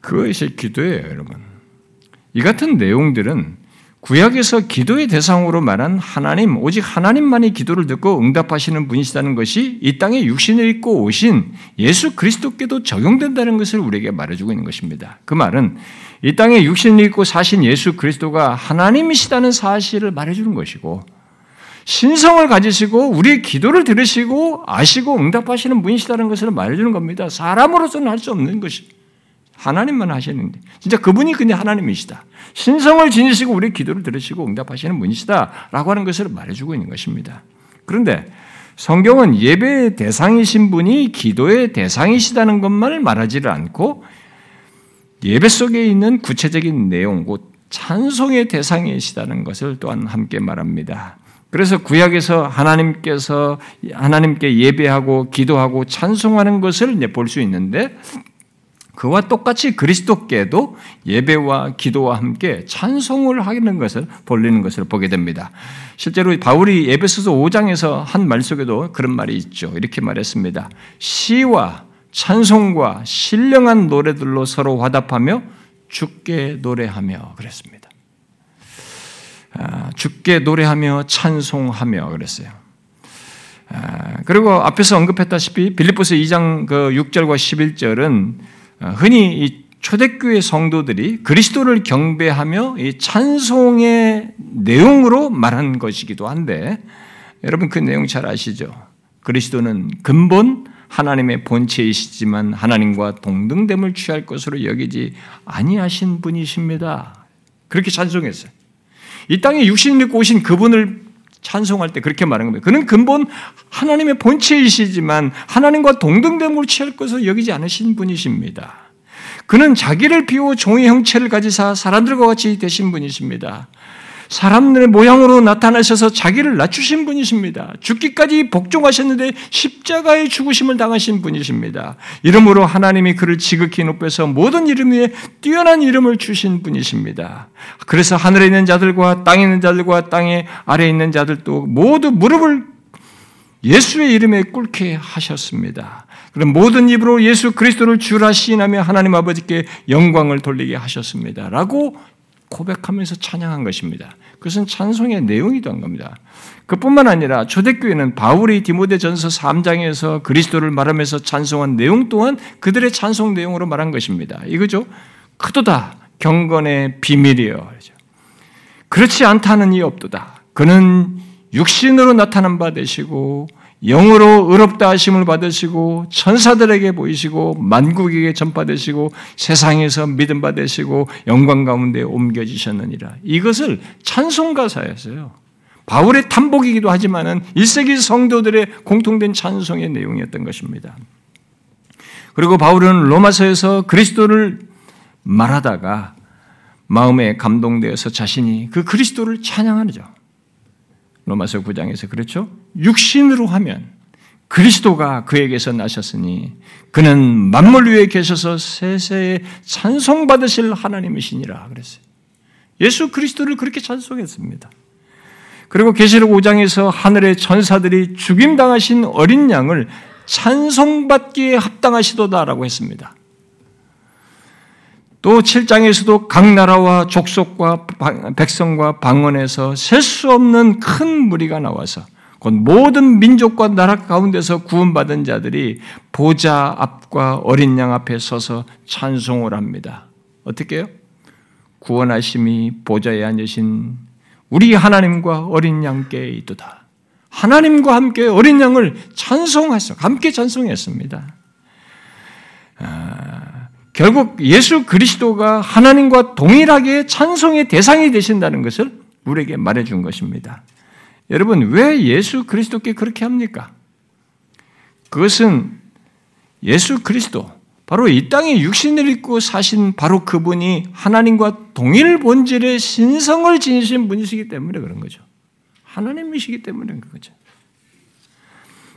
그것이 기도예요, 여러분. 이 같은 내용들은 구약에서 기도의 대상으로 말한 하나님, 오직 하나님만이 기도를 듣고 응답하시는 분이시다는 것이 이 땅에 육신을 입고 오신 예수 그리스도께도 적용된다는 것을 우리에게 말해주고 있는 것입니다. 그 말은 이 땅에 육신을 입고 사신 예수 그리스도가 하나님이시다는 사실을 말해주는 것이고 신성을 가지시고 우리의 기도를 들으시고 아시고 응답하시는 분이시다는 것을 말해주는 겁니다. 사람으로서는 할 수 없는 것입니다. 하나님만 하시는데 진짜 그분이 그냥 하나님이시다. 신성을 지니시고 우리의 기도를 들으시고 응답하시는 분이시다라고 하는 것을 말해주고 있는 것입니다. 그런데 성경은 예배의 대상이신 분이 기도의 대상이시다는 것만을 말하지를 않고 예배 속에 있는 구체적인 내용, 곧 찬송의 대상이시다는 것을 또한 함께 말합니다. 그래서 구약에서 하나님께서 하나님께 예배하고 기도하고 찬송하는 것을 이제 볼 수 있는데 그와 똑같이 그리스도께도 예배와 기도와 함께 찬송을 하는 것을 벌리는 것을 보게 됩니다. 실제로 바울이 에베소서 오 장에서 한 말 속에도 그런 말이 있죠. 이렇게 말했습니다. 시와 찬송과 신령한 노래들로 서로 화답하며 주께 노래하며 그랬습니다. 아, 주께 노래하며 찬송하며 그랬어요. 아, 그리고 앞에서 언급했다시피 빌립보서 이 장 그 육 절과 십일 절은 흔히 이 초대교회 성도들이 그리스도를 경배하며 이 찬송의 내용으로 말한 것이기도 한데 여러분 그 내용 잘 아시죠? 그리스도는 근본 하나님의 본체이시지만 하나님과 동등됨을 취할 것으로 여기지 아니하신 분이십니다. 그렇게 찬송했어요. 이 땅에 육신을 입고 오신 그분을 찬송할 때 그렇게 말한 겁니다. 그는 근본 하나님의 본체이시지만 하나님과 동등됨을 취할 것을 여기지 않으신 분이십니다. 그는 자기를 비워 종의 형체를 가지사 사람들과 같이 되신 분이십니다. 사람들의 모양으로 나타나셔서 자기를 낮추신 분이십니다. 죽기까지 복종하셨는데 십자가의 죽으심을 당하신 분이십니다. 이러므로 하나님이 그를 지극히 높여서 모든 이름 위에 뛰어난 이름을 주신 분이십니다. 그래서 하늘에 있는 자들과 땅에 있는 자들과 땅에 아래에 있는 자들도 모두 무릎을 예수의 이름에 꿇게 하셨습니다. 그럼 모든 입으로 예수 그리스도를 주라 시인하며 하나님 아버지께 영광을 돌리게 하셨습니다. 라고 고백하면서 찬양한 것입니다. 그것은 찬송의 내용이기도 한 겁니다. 그뿐만 아니라 초대교회는 바울이 디모데전서 삼 장에서 그리스도를 말하면서 찬송한 내용 또한 그들의 찬송 내용으로 말한 것입니다. 이거죠. 크도다 경건의 비밀이여. 그렇지 않다는 이 없도다. 그는 육신으로 나타난 바 되시고 영으로 의롭다 하심을 받으시고 천사들에게 보이시고 만국에게 전파되시고 세상에서 믿음 받으시고 영광 가운데 옮겨지셨느니라. 이것을 찬송가사였어요. 바울의 탐복이기도 하지만은 일 세기 성도들의 공통된 찬송의 내용이었던 것입니다. 그리고 바울은 로마서에서 그리스도를 말하다가 마음에 감동되어서 자신이 그 그리스도를 찬양하죠. 로마서 구 장에서 그렇죠? 육신으로 하면 그리스도가 그에게서 나셨으니 그는 만물 위에 계셔서 세세에 찬송받으실 하나님이시니라 그랬어요. 예수 그리스도를 그렇게 찬송했습니다. 그리고 계시록 오 장에서 하늘의 천사들이 죽임당하신 어린 양을 찬송받기에 합당하시도다라고 했습니다. 또 칠 장에서도 각 나라와 족속과 백성과 방언에서 셀 수 없는 큰 무리가 나와서 곧 모든 민족과 나라 가운데서 구원받은 자들이 보좌 앞과 어린 양 앞에 서서 찬송을 합니다. 어떻게 해요? 구원하심이 보좌에 앉으신 우리 하나님과 어린 양께 있도다. 하나님과 함께 어린 양을 찬송하소, 함께 찬송했습니다. 아, 결국 예수 그리스도가 하나님과 동일하게 찬송의 대상이 되신다는 것을 우리에게 말해준 것입니다. 여러분, 왜 예수 그리스도께 그렇게 합니까? 그것은 예수 그리스도, 바로 이 땅에 육신을 입고 사신 바로 그분이 하나님과 동일 본질의 신성을 지니신 분이시기 때문에 그런 거죠. 하나님이시기 때문에 그런 거죠.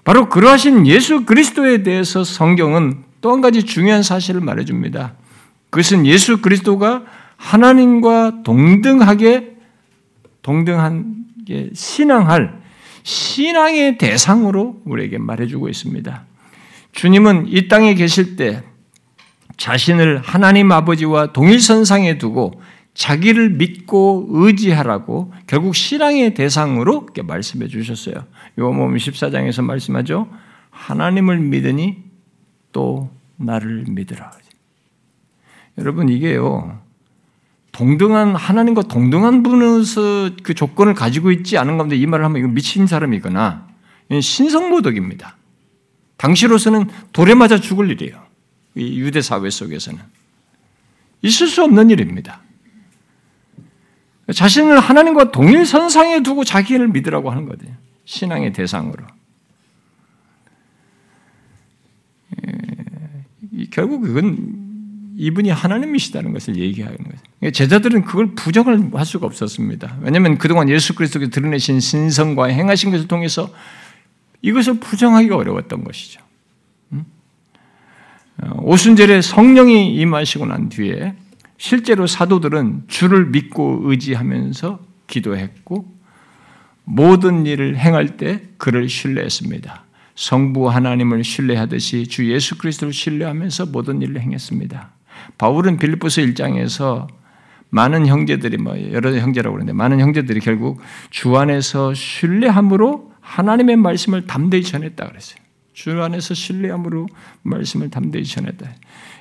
바로 그러하신 예수 그리스도에 대해서 성경은 또 한 가지 중요한 사실을 말해줍니다. 그것은 예수 그리스도가 하나님과 동등하게 동등하게 신앙할 신앙의 대상으로 우리에게 말해주고 있습니다. 주님은 이 땅에 계실 때 자신을 하나님 아버지와 동일선상에 두고 자기를 믿고 의지하라고 결국 신앙의 대상으로 이렇게 말씀해 주셨어요. 요한복음 십사 장에서 말씀하죠. 하나님을 믿으니 또 나를 믿으라. 여러분, 이게요, 동등한, 하나님과 동등한 분에서 그 조건을 가지고 있지 않은 가운데 이 말을 하면 이거 미친 사람이거나 신성모독입니다. 당시로서는 돌에 맞아 죽을 일이에요. 이 유대 사회 속에서는. 있을 수 없는 일입니다. 자신을 하나님과 동일 선상에 두고 자기를 믿으라고 하는 거예요. 신앙의 대상으로. 결국 그건 이분이 하나님이시다는 것을 얘기하는 거죠. 제자들은 그걸 부정을 할 수가 없었습니다. 왜냐하면 그동안 예수 그리스도께서 드러내신 신성과 행하신 것을 통해서 이것을 부정하기가 어려웠던 것이죠. 오순절에 성령이 임하시고 난 뒤에 실제로 사도들은 주를 믿고 의지하면서 기도했고 모든 일을 행할 때 그를 신뢰했습니다. 성부 하나님을 신뢰하듯이 주 예수 그리스도를 신뢰하면서 모든 일을 행했습니다. 바울은 빌립보서 일 장에서 많은 형제들이, 뭐 여러 형제라고 그러는데 많은 형제들이 결국 주 안에서 신뢰함으로 하나님의 말씀을 담대히 전했다 그랬어요. 주 안에서 신뢰함으로 말씀을 담대히 전했다.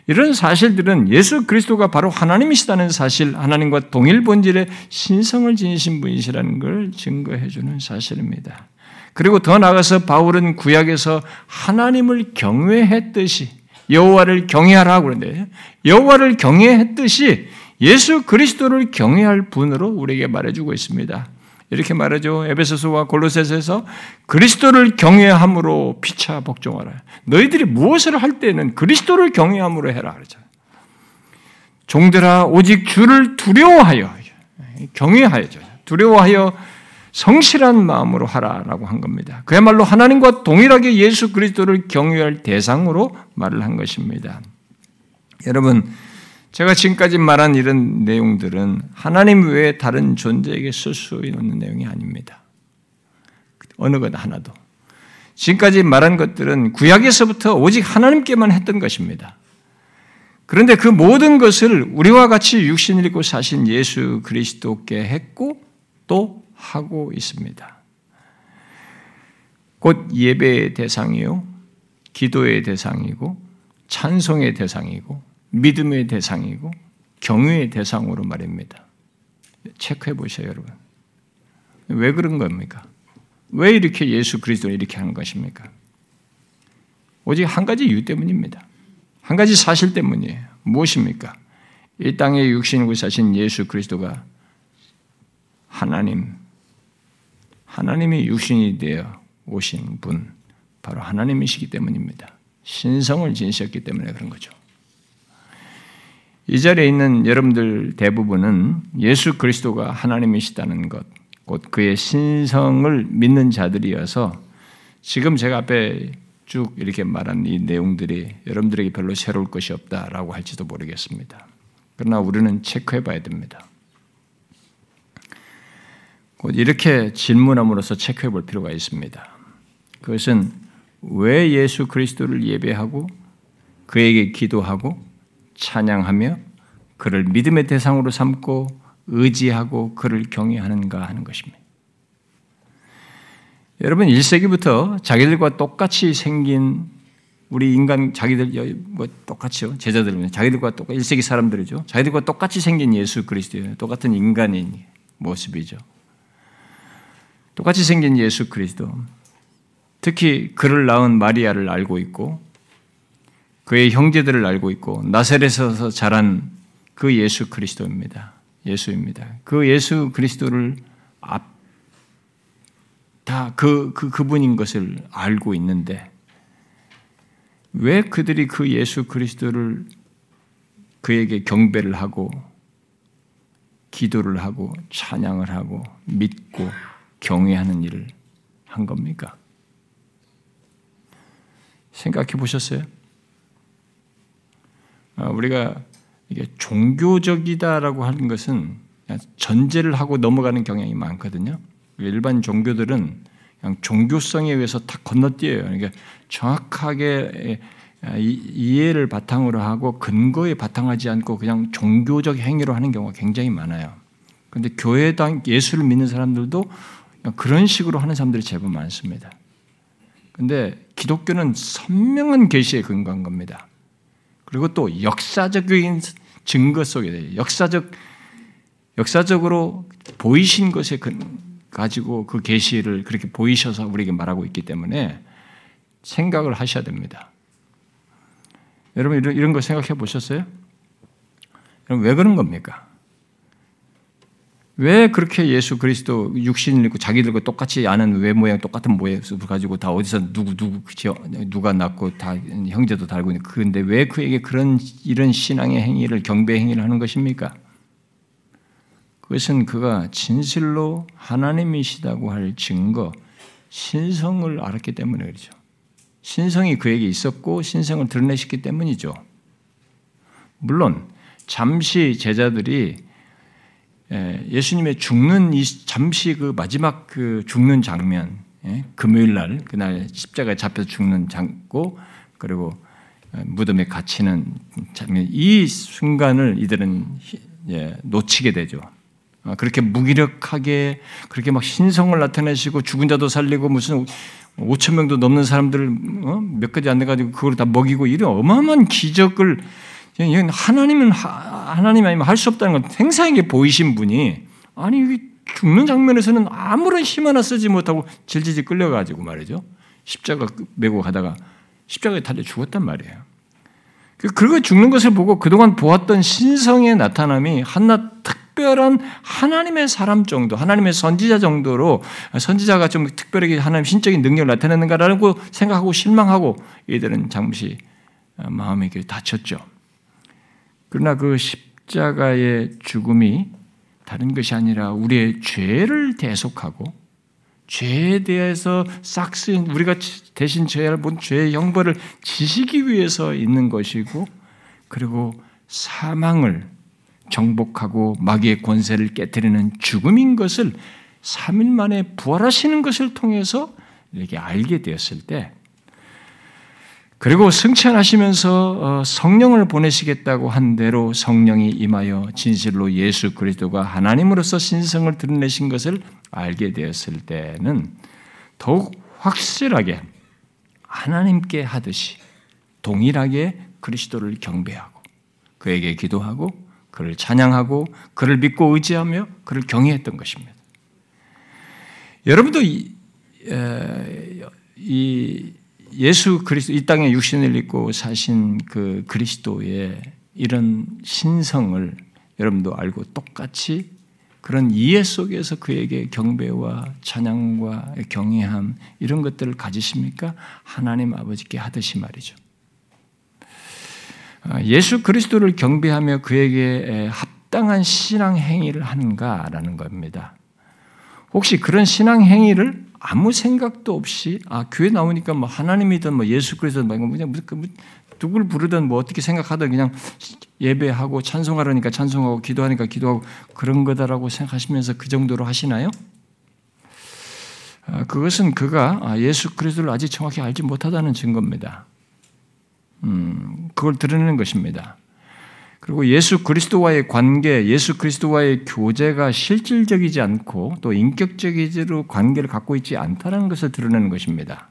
이런 사실들은 예수 그리스도가 바로 하나님이시다는 사실, 하나님과 동일 본질의 신성을 지니신 분이시라는 걸 증거해주는 사실입니다. 그리고 더 나아가서 바울은 구약에서 하나님을 경외했듯이 여호와를 경외하라고 그러는데 여호와를 경외했듯이 예수 그리스도를 경외할 분으로 우리에게 말해주고 있습니다. 이렇게 말하죠. 에베소서와 골로새서에서 그리스도를 경외함으로 피차 복종하라. 너희들이 무엇을 할 때는 그리스도를 경외함으로 해라 그러잖아요. 종들아 오직 주를 두려워하여 경외하여죠. 두려워하여 성실한 마음으로 하라라고 한 겁니다. 그야말로 하나님과 동일하게 예수 그리스도를 경외할 대상으로 말을 한 것입니다. 여러분, 제가 지금까지 말한 이런 내용들은 하나님 외에 다른 존재에게 쓸 수 있는 내용이 아닙니다. 어느 것 하나도. 지금까지 말한 것들은 구약에서부터 오직 하나님께만 했던 것입니다. 그런데 그 모든 것을 우리와 같이 육신을 입고 사신 예수 그리스도께 했고 또 하고 있습니다. 곧 예배의 대상이요, 기도의 대상이고, 찬송의 대상이고, 믿음의 대상이고, 경외의 대상으로 말입니다. 체크해 보세요, 여러분. 왜 그런 겁니까? 왜 이렇게 예수 그리스도를 이렇게 하는 것입니까? 오직 한 가지 이유 때문입니다. 한 가지 사실 때문이에요. 무엇입니까? 이 땅에 육신으로 사신 예수 그리스도가 하나님, 하나님이 육신이 되어 오신 분, 바로 하나님이시기 때문입니다. 신성을 지니셨기 때문에 그런 거죠. 이 자리에 있는 여러분들 대부분은 예수 그리스도가 하나님이시다는 것, 곧 그의 신성을 믿는 자들이어서 지금 제가 앞에 쭉 이렇게 말한 이 내용들이 여러분들에게 별로 새로울 것이 없다라고 할지도 모르겠습니다. 그러나 우리는 체크해 봐야 됩니다. 이렇게 질문함으로써 체크해 볼 필요가 있습니다. 그것은 왜 예수 그리스도를 예배하고 그에게 기도하고 찬양하며 그를 믿음의 대상으로 삼고 의지하고 그를 경외하는가 하는 것입니다. 여러분, 일 세기부터 자기들과 똑같이 생긴 우리 인간, 자기들, 뭐 똑같이요. 제자들은 자기들과 똑같이, 일 세기 사람들이죠. 자기들과 똑같이 생긴 예수 그리스도예요. 똑같은 인간인 모습이죠. 똑같이 생긴 예수 그리스도. 특히 그를 낳은 마리아를 알고 있고 그의 형제들을 알고 있고 나사렛에서 자란 그 예수 그리스도입니다. 예수입니다. 그 예수 그리스도를 앞 다 그 그 그분인 것을 알고 있는데 왜 그들이 그 예수 그리스도를 그에게 경배를 하고 기도를 하고 찬양을 하고 믿고 경외하는 일을 한 겁니까? 생각해 보셨어요? 우리가 이게 종교적이다라고 하는 것은 전제를 하고 넘어가는 경향이 많거든요. 일반 종교들은 그냥 종교성에 의해서 다 건너뛰어요. 그러니까 정확하게 이해를 바탕으로 하고 근거에 바탕하지 않고 그냥 종교적 행위로 하는 경우가 굉장히 많아요. 그런데 교회당 예수를 믿는 사람들도 그런 식으로 하는 사람들이 제법 많습니다. 그런데 기독교는 선명한 계시에 근거한 겁니다. 그리고 또 역사적인 증거 속에 역사적 역사적으로 보이신 것에 가지고 그 계시를 그렇게 보이셔서 우리에게 말하고 있기 때문에 생각을 하셔야 됩니다. 여러분 이런 이런 거 생각해 보셨어요? 여러분 왜 그런 겁니까? 왜 그렇게 예수 그리스도 육신을 입고 자기들과 똑같이 아는 외모양 똑같은 모습을 가지고 다 어디서 누구 누구 누가 낳고 다 형제도 다 알고 있는데 그런데 왜 그에게 그런 이런 신앙의 행위를 경배 행위를 하는 것입니까? 그것은 그가 진실로 하나님이시다고 할 증거, 신성을 알았기 때문에 그렇죠. 신성이 그에게 있었고 신성을 드러내셨기 때문이죠. 물론 잠시 제자들이 예수님의 죽는 이 잠시 그 마지막 그 죽는 장면, 예? 금요일 날 그날 십자가에 잡혀서 죽는 장고 그리고 무덤에 갇히는 장면 이 순간을 이들은 예, 놓치게 되죠. 그렇게 무기력하게 그렇게 막 신성을 나타내시고 죽은 자도 살리고 무슨 오천 명도 넘는 사람들을 어? 몇 가지 안 돼가지고 그걸 다 먹이고 이런 어마어마한 기적을 이건 하나님은 하나님 아니면 할 수 없다는 건 생생하게 보이신 분이 아니 죽는 장면에서는 아무런 힘 하나 쓰지 못하고 질질질 끌려가지고 말이죠. 십자가 메고 가다가 십자가에 달려 죽었단 말이에요. 그리고 죽는 것을 보고 그동안 보았던 신성의 나타남이 한낱 특별한 하나님의 사람 정도, 하나님의 선지자 정도로 선지자가 좀 특별하게 하나님 신적인 능력을 나타내는가라고 생각하고 실망하고 이들은 잠시 마음이 다쳤죠. 그러나 그 십자가의 죽음이 다른 것이 아니라 우리의 죄를 대속하고 죄에 대해서 싹쓸이 우리가 대신 져야 할 모든 죄의 형벌을 지시기 위해서 있는 것이고 그리고 사망을 정복하고 마귀의 권세를 깨뜨리는 죽음인 것을 삼 일 만에 부활하시는 것을 통해서 이렇게 알게 되었을 때 그리고 승천하시면서 성령을 보내시겠다고 한 대로 성령이 임하여 진실로 예수 그리스도가 하나님으로서 신성을 드러내신 것을 알게 되었을 때는 더욱 확실하게 하나님께 하듯이 동일하게 그리스도를 경배하고 그에게 기도하고 그를 찬양하고 그를 믿고 의지하며 그를 경외했던 것입니다. 여러분도 이, 이 예수 그리스도 이 땅에 육신을 입고 사신 그 그리스도의 이런 신성을 여러분도 알고 똑같이 그런 이해 속에서 그에게 경배와 찬양과 경외함 이런 것들을 가지십니까? 하나님 아버지께 하듯이 말이죠. 예수 그리스도를 경배하며 그에게 합당한 신앙 행위를 하는가라는 겁니다. 혹시 그런 신앙 행위를 아무 생각도 없이 아 교회 나오니까 뭐 하나님이든 뭐 예수 그리스도든 뭐 그냥 누굴 부르든 뭐 어떻게 생각하든 그냥 예배하고 찬송하라니까 찬송하고 기도하니까 기도하고 그런 거다라고 생각하시면서 그 정도로 하시나요? 아, 그것은 그가 아, 예수 그리스도를 아직 정확히 알지 못하다는 증거입니다. 음, 그걸 드러내는 것입니다. 그리고 예수 그리스도와의 관계, 예수 그리스도와의 교제가 실질적이지 않고 또 인격적으로 관계를 갖고 있지 않다는 것을 드러내는 것입니다.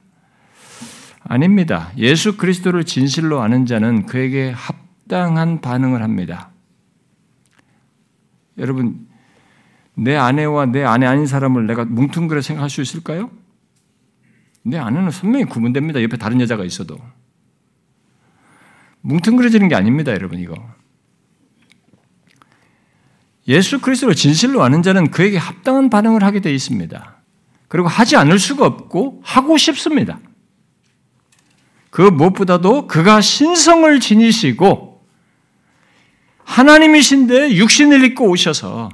아닙니다. 예수 그리스도를 진실로 아는 자는 그에게 합당한 반응을 합니다. 여러분, 내 아내와 내 아내 아닌 사람을 내가 뭉뚱그려 생각할 수 있을까요? 내 아내는 분명히 구분됩니다. 옆에 다른 여자가 있어도. 뭉뚱그려지는 게 아닙니다, 여러분, 이거. 예수 그리스도를 진실로 아는 자는 그에게 합당한 반응을 하게 되어 있습니다. 그리고 하지 않을 수가 없고 하고 싶습니다. 그 무엇보다도 그가 신성을 지니시고 하나님이신데 육신을 입고 오셔서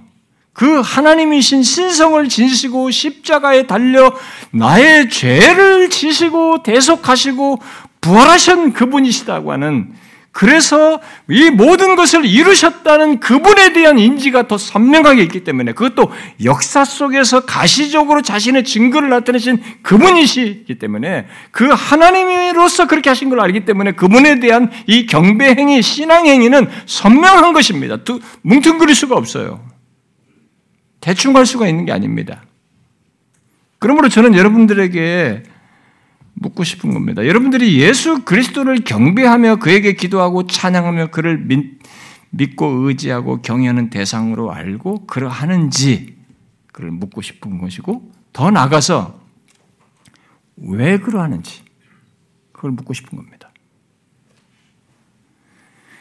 그 하나님이신 신성을 지시고 십자가에 달려 나의 죄를 지시고 대속하시고 부활하신 그분이시다고 하는, 그래서 이 모든 것을 이루셨다는 그분에 대한 인지가 더 선명하게 있기 때문에, 그것도 역사 속에서 가시적으로 자신의 증거를 나타내신 그분이시기 때문에, 그 하나님으로서 그렇게 하신 걸 알기 때문에 그분에 대한 이 경배 행위, 신앙 행위는 선명한 것입니다. 뭉뚱그릴 수가 없어요. 대충 갈 수가 있는 게 아닙니다. 그러므로 저는 여러분들에게 묻고 싶은 겁니다. 여러분들이 예수 그리스도를 경배하며 그에게 기도하고 찬양하며 그를 믿, 믿고 의지하고 경외하는 대상으로 알고 그러하는지 그를 묻고 싶은 것이고, 더 나아가서 왜 그러하는지 그걸 묻고 싶은 겁니다.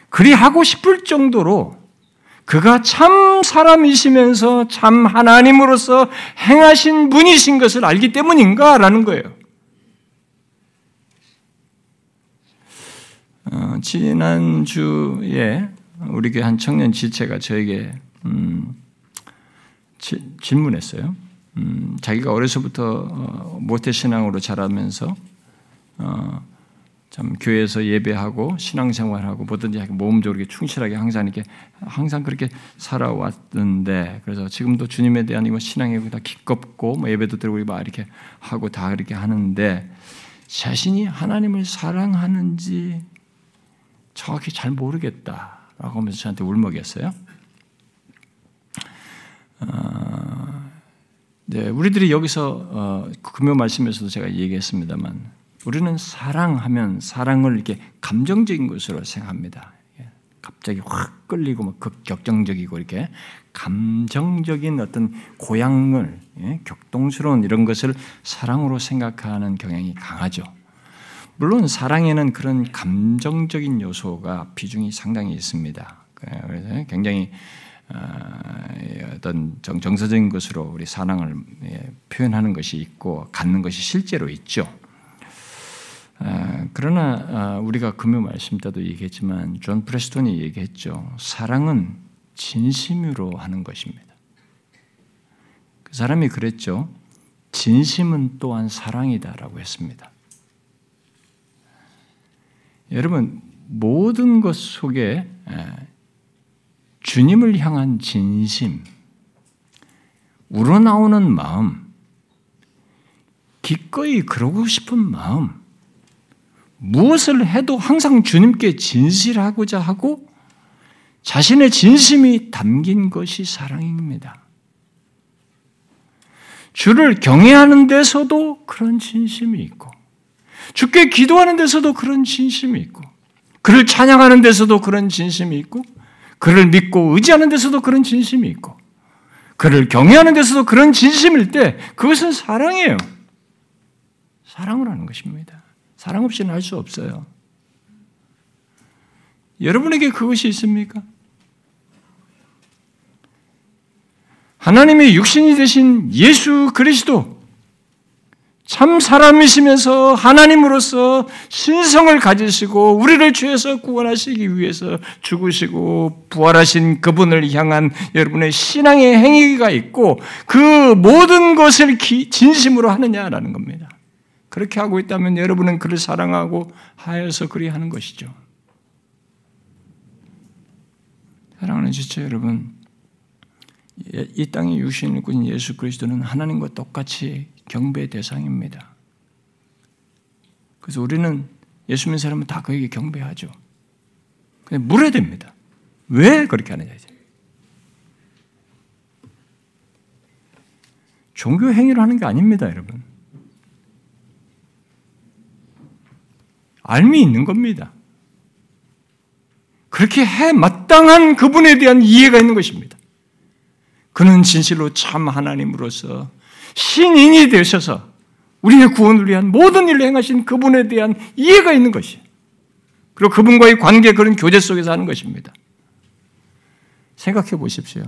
그리하고 싶을 정도로 그가 참 사람이시면서 참 하나님으로서 행하신 분이신 것을 알기 때문인가라는 거예요. 어, 지난주에 우리 교회 한 청년 지체가 저에게 음, 지, 질문했어요. 음, 자기가 어려서부터 어, 모태신앙으로 자라면서 어, 참 교회에서 예배하고 신앙생활하고 뭐든지 모험적으로 충실하게 항상 이렇게 항상 그렇게 살아왔는데, 그래서 지금도 주님에 대한 이거 신앙이 다 기껍고 뭐 예배도 들고 막 이렇게 하고 다 그렇게 하는데, 자신이 하나님을 사랑하는지 정확히 잘 모르겠다라고 하면서 저한테 울먹였어요. 어, 네, 우리들이 여기서 어, 금요 말씀에서도 제가 얘기했습니다만, 우리는 사랑하면 사랑을 이렇게 감정적인 것으로 생각합니다. 갑자기 확 끌리고 막 극격정적이고 이렇게 감정적인 어떤 고향을, 예? 격동스러운 이런 것을 사랑으로 생각하는 경향이 강하죠. 물론 사랑에는 그런 감정적인 요소가 비중이 상당히 있습니다. 그래서 굉장히 어떤 정서적인 것으로 우리 사랑을 표현하는 것이 있고 갖는 것이 실제로 있죠. 그러나 우리가 금요 말씀 때도 얘기했지만 존 프레스톤이 얘기했죠. 사랑은 진심으로 하는 것입니다. 그 사람이 그랬죠. 진심은 또한 사랑이다라고 했습니다. 여러분, 모든 것 속에 주님을 향한 진심, 우러나오는 마음, 기꺼이 그러고 싶은 마음, 무엇을 해도 항상 주님께 진실하고자 하고 자신의 진심이 담긴 것이 사랑입니다. 주를 경외하는 데서도 그런 진심이 있고, 주께 기도하는 데서도 그런 진심이 있고, 그를 찬양하는 데서도 그런 진심이 있고, 그를 믿고 의지하는 데서도 그런 진심이 있고, 그를 경외하는 데서도 그런 진심일 때 그것은 사랑이에요. 사랑을 하는 것입니다. 사랑 없이는 할 수 없어요. 여러분에게 그것이 있습니까? 하나님의 육신이 되신 예수 그리스도, 참 사람이시면서 하나님으로서 신성을 가지시고 우리를 죄에서 구원하시기 위해서 죽으시고 부활하신 그분을 향한 여러분의 신앙의 행위가 있고, 그 모든 것을 진심으로 하느냐라는 겁니다. 그렇게 하고 있다면 여러분은 그를 사랑하고 하여서 그리 하는 것이죠. 사랑하는 지체 여러분, 이 땅의 육신을 꾸린 예수 그리스도는 하나님과 똑같이 경배의 대상입니다. 그래서 우리는 예수 믿는 사람은 다 그에게 경배하죠. 그냥 물어야 됩니다. 왜 그렇게 하느냐 이제. 종교 행위를 하는 게 아닙니다, 여러분. 알미 있는 겁니다. 그렇게 해 마땅한 그분에 대한 이해가 있는 것입니다. 그는 진실로 참 하나님으로서 신인이 되셔서 우리의 구원을 위한 모든 일을 행하신 그분에 대한 이해가 있는 것이에요. 그리고 그분과의 관계, 그런 교제 속에서 하는 것입니다. 생각해 보십시오.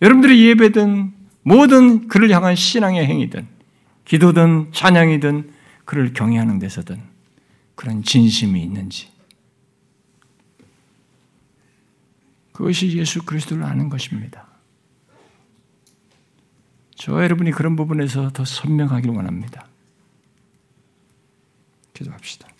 여러분들의 예배든 모든 그를 향한 신앙의 행위든 기도든 찬양이든 그를 경외하는 데서든 그런 진심이 있는지, 그것이 예수 그리스도를 아는 것입니다. 저와 여러분이 그런 부분에서 더 선명하길 원합니다. 기도합시다.